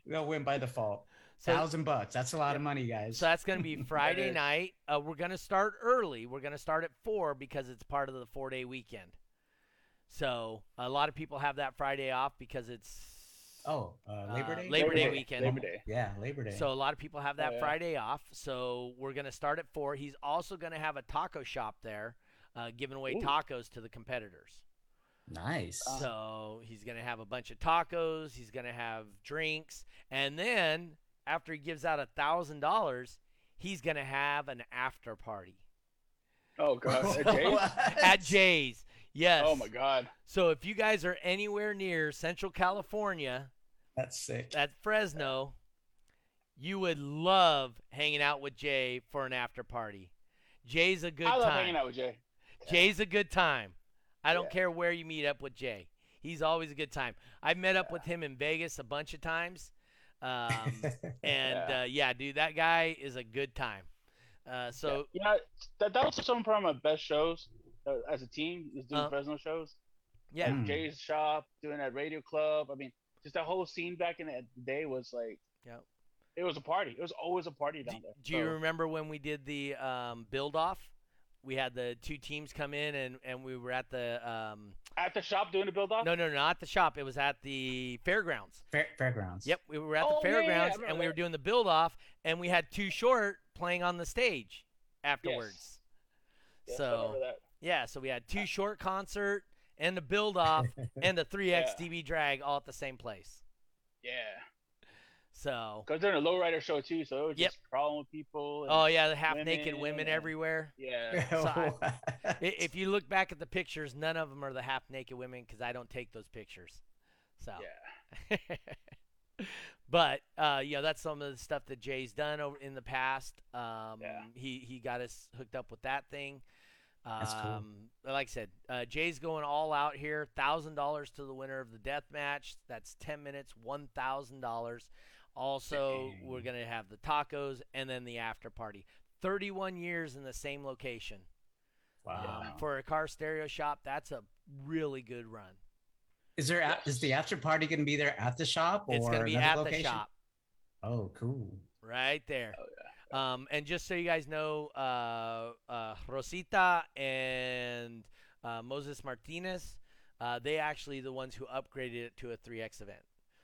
they'll win by default. So, thousand bucks. That's a lot yeah. of money, guys. So that's going to be Friday night. Uh, we're going to start early. We're going to start at four because it's part of the four-day weekend. So a lot of people have that Friday off because it's oh uh, Labor Day uh, Labor, Labor Day, Day weekend. Labor Day. Yeah, Labor Day. So a lot of people have that oh, yeah. Friday off. So we're going to start at four. He's also going to have a taco shop there, uh, giving away Ooh. tacos to the competitors. Nice. So he's going to have a bunch of tacos. He's going to have drinks, and then after he gives out a thousand dollars, he's gonna have an after party. Oh gosh, at Jay's? At Jay's, yes. Oh my God. So if you guys are anywhere near Central California, that's sick. At Fresno, you would love hanging out with Jay for an after party. Jay's a good time. I love time. hanging out with Jay. Jay's a good time. I don't yeah. care where you meet up with Jay. He's always a good time. I've met up yeah. with him in Vegas a bunch of times. um and yeah. uh yeah dude, that guy is a good time. Uh so yeah, yeah that, that was some of my best shows uh, as a team was doing uh, Fresno shows, yeah mm. Jay's shop, doing that radio club. I mean, just that whole scene back in the day was like, yeah it was a party. It was always a party down there. Do, do so. you remember when we did the um build off? We had the two teams come in, and, and we were at the um, – At the shop doing the build-off? No, no, no, not the shop. It was at the fairgrounds. Fair, fairgrounds. Yep, we were at oh, the fairgrounds, yeah, yeah, and we were doing the build-off, and we had Too Short playing on the stage afterwards. Yes. Yes, so I remember that. Yeah, so we had Too Short concert and the build-off and the three X yeah. D B Drag all at the same place. Yeah. So – because they're in a lowrider show too, so it was yep. just crawling with people. And oh, yeah, the half-naked women, women everywhere. Yeah. So I, if you look back at the pictures, none of them are the half-naked women because I don't take those pictures. So. Yeah. But, uh, yeah, that's some of the stuff that Jay's done over in the past. Um, yeah. He, he got us hooked up with that thing. That's um, cool. Like I said, uh, Jay's going all out here. one thousand dollars to the winner of the death match. That's ten minutes, one thousand dollars. Also, Dang. we're going to have the tacos and then the after party. thirty-one years in the same location. Wow. Yeah. For a car stereo shop, that's a really good run. Is there yes. is the after party going to be there at the shop? Or it's going to be at location? the shop. Oh, cool. Right there. Oh, yeah. Um, and just so you guys know, uh, uh, Rosita and uh, Moses Martinez, uh, they actually the ones who upgraded it to a three X event.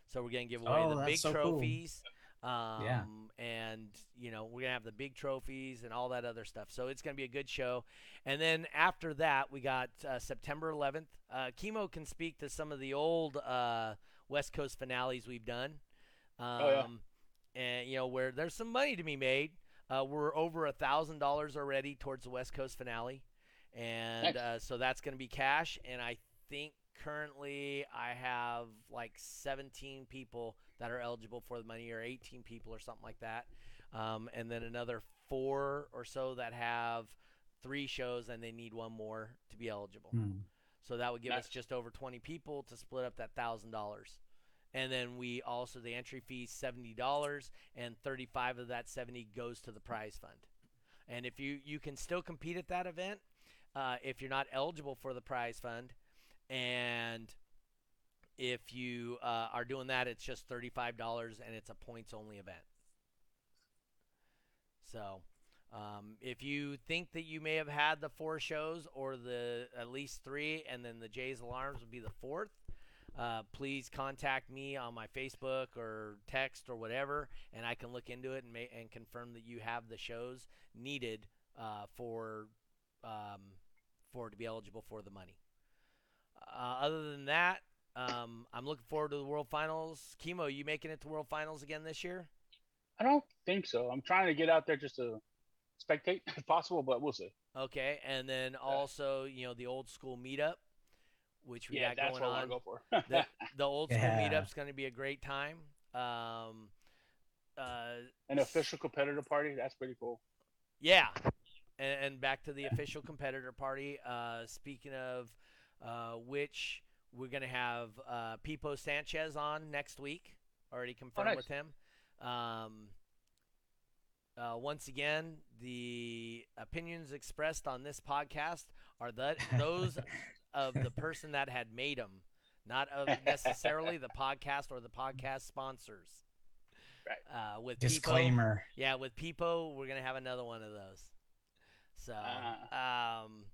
So we're going to give away oh, the big so trophies. Cool. Um, yeah. And, you know, we're going to have the big trophies and all that other stuff. So it's going to be a good show. And then after that, we got uh, September eleventh. Uh, Kimo can speak to some of the old uh, West Coast finales we've done. Um, oh, yeah. And, you know, where there's some money to be made. Uh, we're over one thousand dollars already towards the West Coast finale. And uh, so that's going to be cash. And I think currently I have like seventeen people that are eligible for the money, or eighteen people or something like that, um, and then another four or so that have three shows and they need one more to be eligible. Mm. So that would give That's- us just over twenty people to split up that one thousand dollars. And then we also, the entry fee is seventy dollars, and thirty-five of that seventy goes to the prize fund. And if you, you can still compete at that event, uh, if you're not eligible for the prize fund. And if you uh, are doing that, it's just thirty-five dollars, and it's a points-only event. So um, if you think that you may have had the four shows, or the at least three, and then the Jay's Alarms would be the fourth, Uh, please contact me on my Facebook or text or whatever, and I can look into it and ma- and confirm that you have the shows needed uh, for um, for to be eligible for the money. Uh, other than that, um, I'm looking forward to the World Finals. Kimo, you making it to World Finals again this year? I don't think so. I'm trying to get out there just to spectate if possible, but we'll see. Okay, and then also, you know, the old school meetup, which we yeah, got going on. Go for. the, the old school yeah. meetup's going to be a great time. Um, uh, An official competitor party. That's pretty cool. Yeah. And, and back to the yeah. official competitor party. Uh, speaking of uh, which, we're going to have uh, Pipo Sanchez on next week. Already confirmed oh, nice. with him. Um, uh, once again, the opinions expressed on this podcast are that those – of the person that had made them, not of necessarily the podcast or the podcast sponsors. Right. Uh, with Disclaimer. Pipo, yeah, with Pipo, we're going to have another one of those. So, uh, um,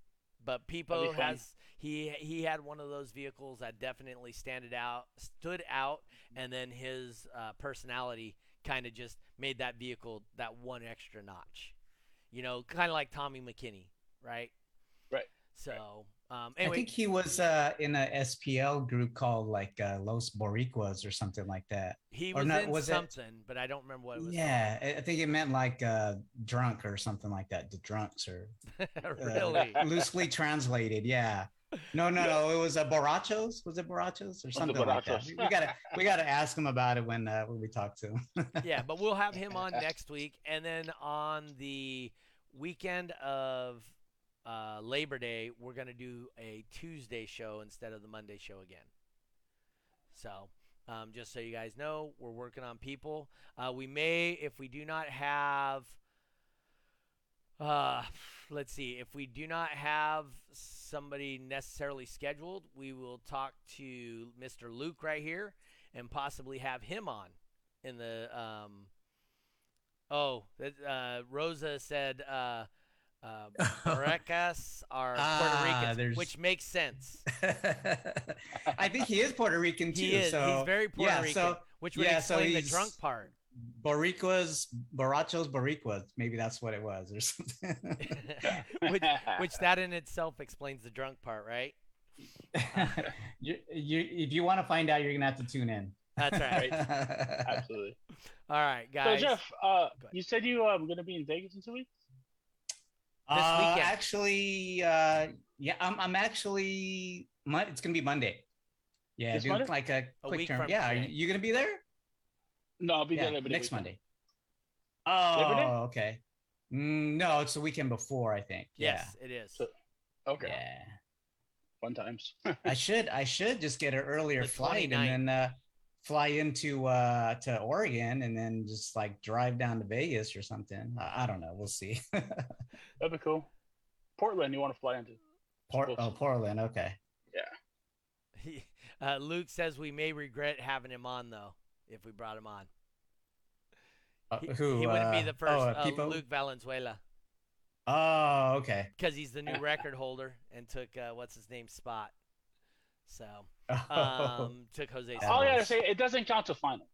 but Pipo has, he he had one of those vehicles that definitely standed out, stood out, and then his uh, personality kind of just made that vehicle that one extra notch. You know, kind of like Tommy McKinney, right? Right. So... Right. Um, anyway. I think he was uh, in a S P L group called like uh, Los Boricuas or something like that. He was, or not, in was something, it? but I don't remember what it was. Yeah, called. I think it meant like uh, drunk or something like that. The drunks or really uh, loosely translated. Yeah. No, no, no. It was a borrachos. Was it borrachos or something like that? We gotta, we gotta ask him about it when uh, when we talk to him. Yeah, but we'll have him on next week, and then on the weekend of. Uh, Labor Day, we're going to do a Tuesday show instead of the Monday show again. So um, just so you guys know, we're working on people. Uh, we may, if we do not have, uh, let's see, if we do not have somebody necessarily scheduled, we will talk to Mister Luke right here and possibly have him on in the, um, oh, uh, Rosa said, uh, Uh, Barecas are ah, Puerto Ricans, which makes sense. I think he is Puerto Rican too. He is. So, he's very Puerto yeah, Rican, so, which would yeah, explain so the drunk part. Boricuas, borrachos, Boricuas. Maybe that's what it was, or something. which, which that in itself explains the drunk part, right? Uh, you, you, if you want to find out, you're gonna have to tune in. That's right. Absolutely. All right, guys. So Jeff, uh, you said you uh, were gonna be in Vegas in two weeks. This weekend. Uh, actually, uh, yeah, I'm. I'm actually. It's gonna be Monday. Yeah, this Monday? Like a quick a term. Yeah, today. Are you gonna be there? No, I'll be yeah, there Labor Day next weekend. Monday. Oh, okay. No, it's the weekend before, I think. Yes, yeah. it is. So, okay. Yeah. Fun times. I should. I should just get an earlier like flight twenty-nine and then uh, fly into uh, to Oregon and then just like drive down to Vegas or something. I, I don't know. We'll see. That'd be cool. Portland, you want to fly into? Port- oh, Portland. Okay. Yeah. Uh, Luke says we may regret having him on though if we brought him on. Uh, he, who? He wouldn't uh, be the first. Oh, uh, uh, Luke Valenzuela. Oh, okay. Because he's the new record holder and took uh, what's his name's spot. So um, oh. took Jose's. All I gotta say, it doesn't count to finals.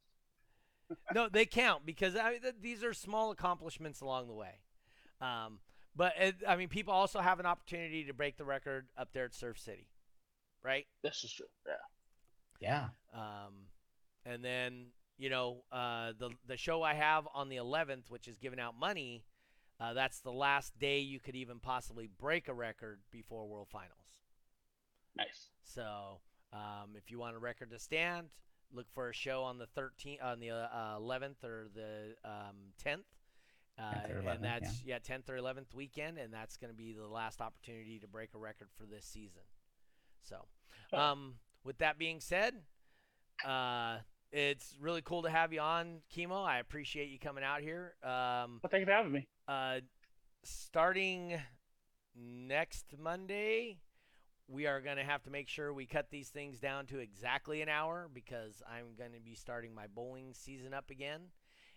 No, they count because I, th- these are small accomplishments along the way. Um. But, it, I mean, people also have an opportunity to break the record up there at Surf City, right? This is true, yeah. Yeah. Um, and then, you know, uh, the the show I have on the eleventh, which is giving out money, uh, that's the last day you could even possibly break a record before World Finals. Nice. So, um, if you want a record to stand, look for a show on the thirteenth, on the uh, eleventh or the um, tenth. Uh, eleventh, and that's yeah. yeah tenth or eleventh weekend, and that's going to be the last opportunity to break a record for this season. So um, with that being said, uh, it's really cool to have you on, Kimo. I appreciate you coming out here. Um, well, thank you for having me. Uh, starting next Monday, we are going to have to make sure we cut these things down to exactly an hour, because I'm going to be starting my bowling season up again.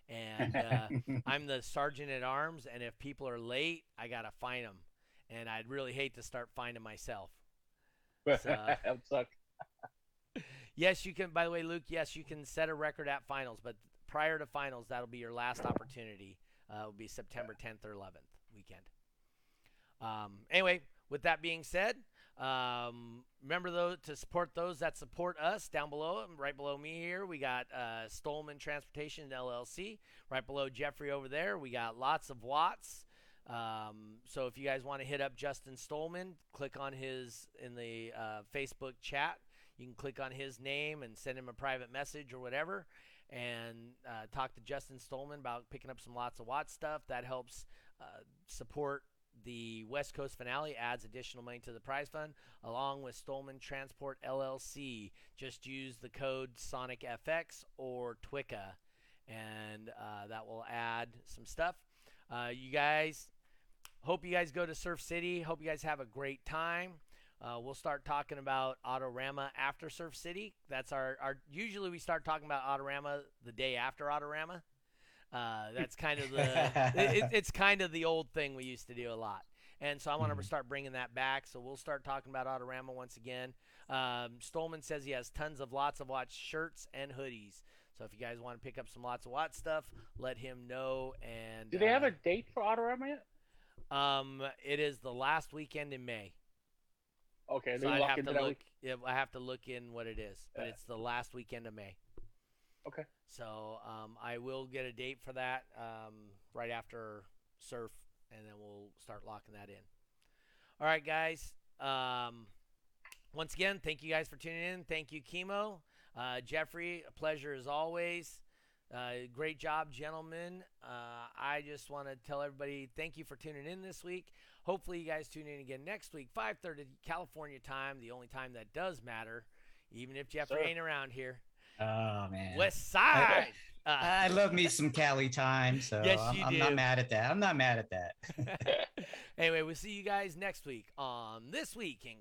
And uh, I'm the sergeant at arms, and if people are late, I got to fine them. And I'd really hate to start fining myself. So, that would suck. Yes, you can. By the way, Luke, yes, you can set a record at finals, but prior to finals, that'll be your last opportunity. Uh, it'll be September tenth or eleventh weekend. Um, anyway, with that being said, um, remember though to support those that support us down below. Right below me here, we got uh, Stolman Transportation L L C. Right below Jeffrey over there, we got Lots of Watts. Um, so if you guys want to hit up Justin Stolman, click on his in the uh, Facebook chat. You can click on his name and send him a private message or whatever, and uh, talk to Justin Stolman about picking up some Lots of Watts stuff. That helps uh, support the West Coast finale, adds additional money to the prize fund, along with Stolman Transport L L C. Just use the code SonicFX or T W I C A, and uh, that will add some stuff. Uh, you guys, hope you guys go to Surf City. Hope you guys have a great time. Uh, we'll start talking about Autorama after Surf City. That's our, our usually we start talking about Autorama the day after Autorama. Uh, that's kind of the it, it, it's kind of the old thing we used to do a lot, and so I want to start bringing that back. So we'll start talking about Autorama once again. Um, Stolman says he has tons of Lots of Watts shirts and hoodies. So if you guys want to pick up some Lots of Watts stuff, let him know. And do they uh, have a date for Autorama yet? Um, it is the last weekend in May. Okay, so I have to look. Yeah, I have to look in what it is, but yeah. It's the last weekend of May. Okay. So um, I will get a date for that um, right after Surf, and then we'll start locking that in. All right, guys. Um, once again, thank you guys for tuning in. Thank you, Kimo. Uh, Jeffrey, a pleasure as always. Uh, great job, gentlemen. Uh, I just want to tell everybody thank you for tuning in this week. Hopefully you guys tune in again next week, five thirty California time, the only time that does matter, even if Jeffrey sure. ain't around here. Oh, man. West Side. I, I, I love me some Cali time, so yes, I'm, I'm not mad at that. I'm not mad at that. Anyway, we'll see you guys next week on This Week in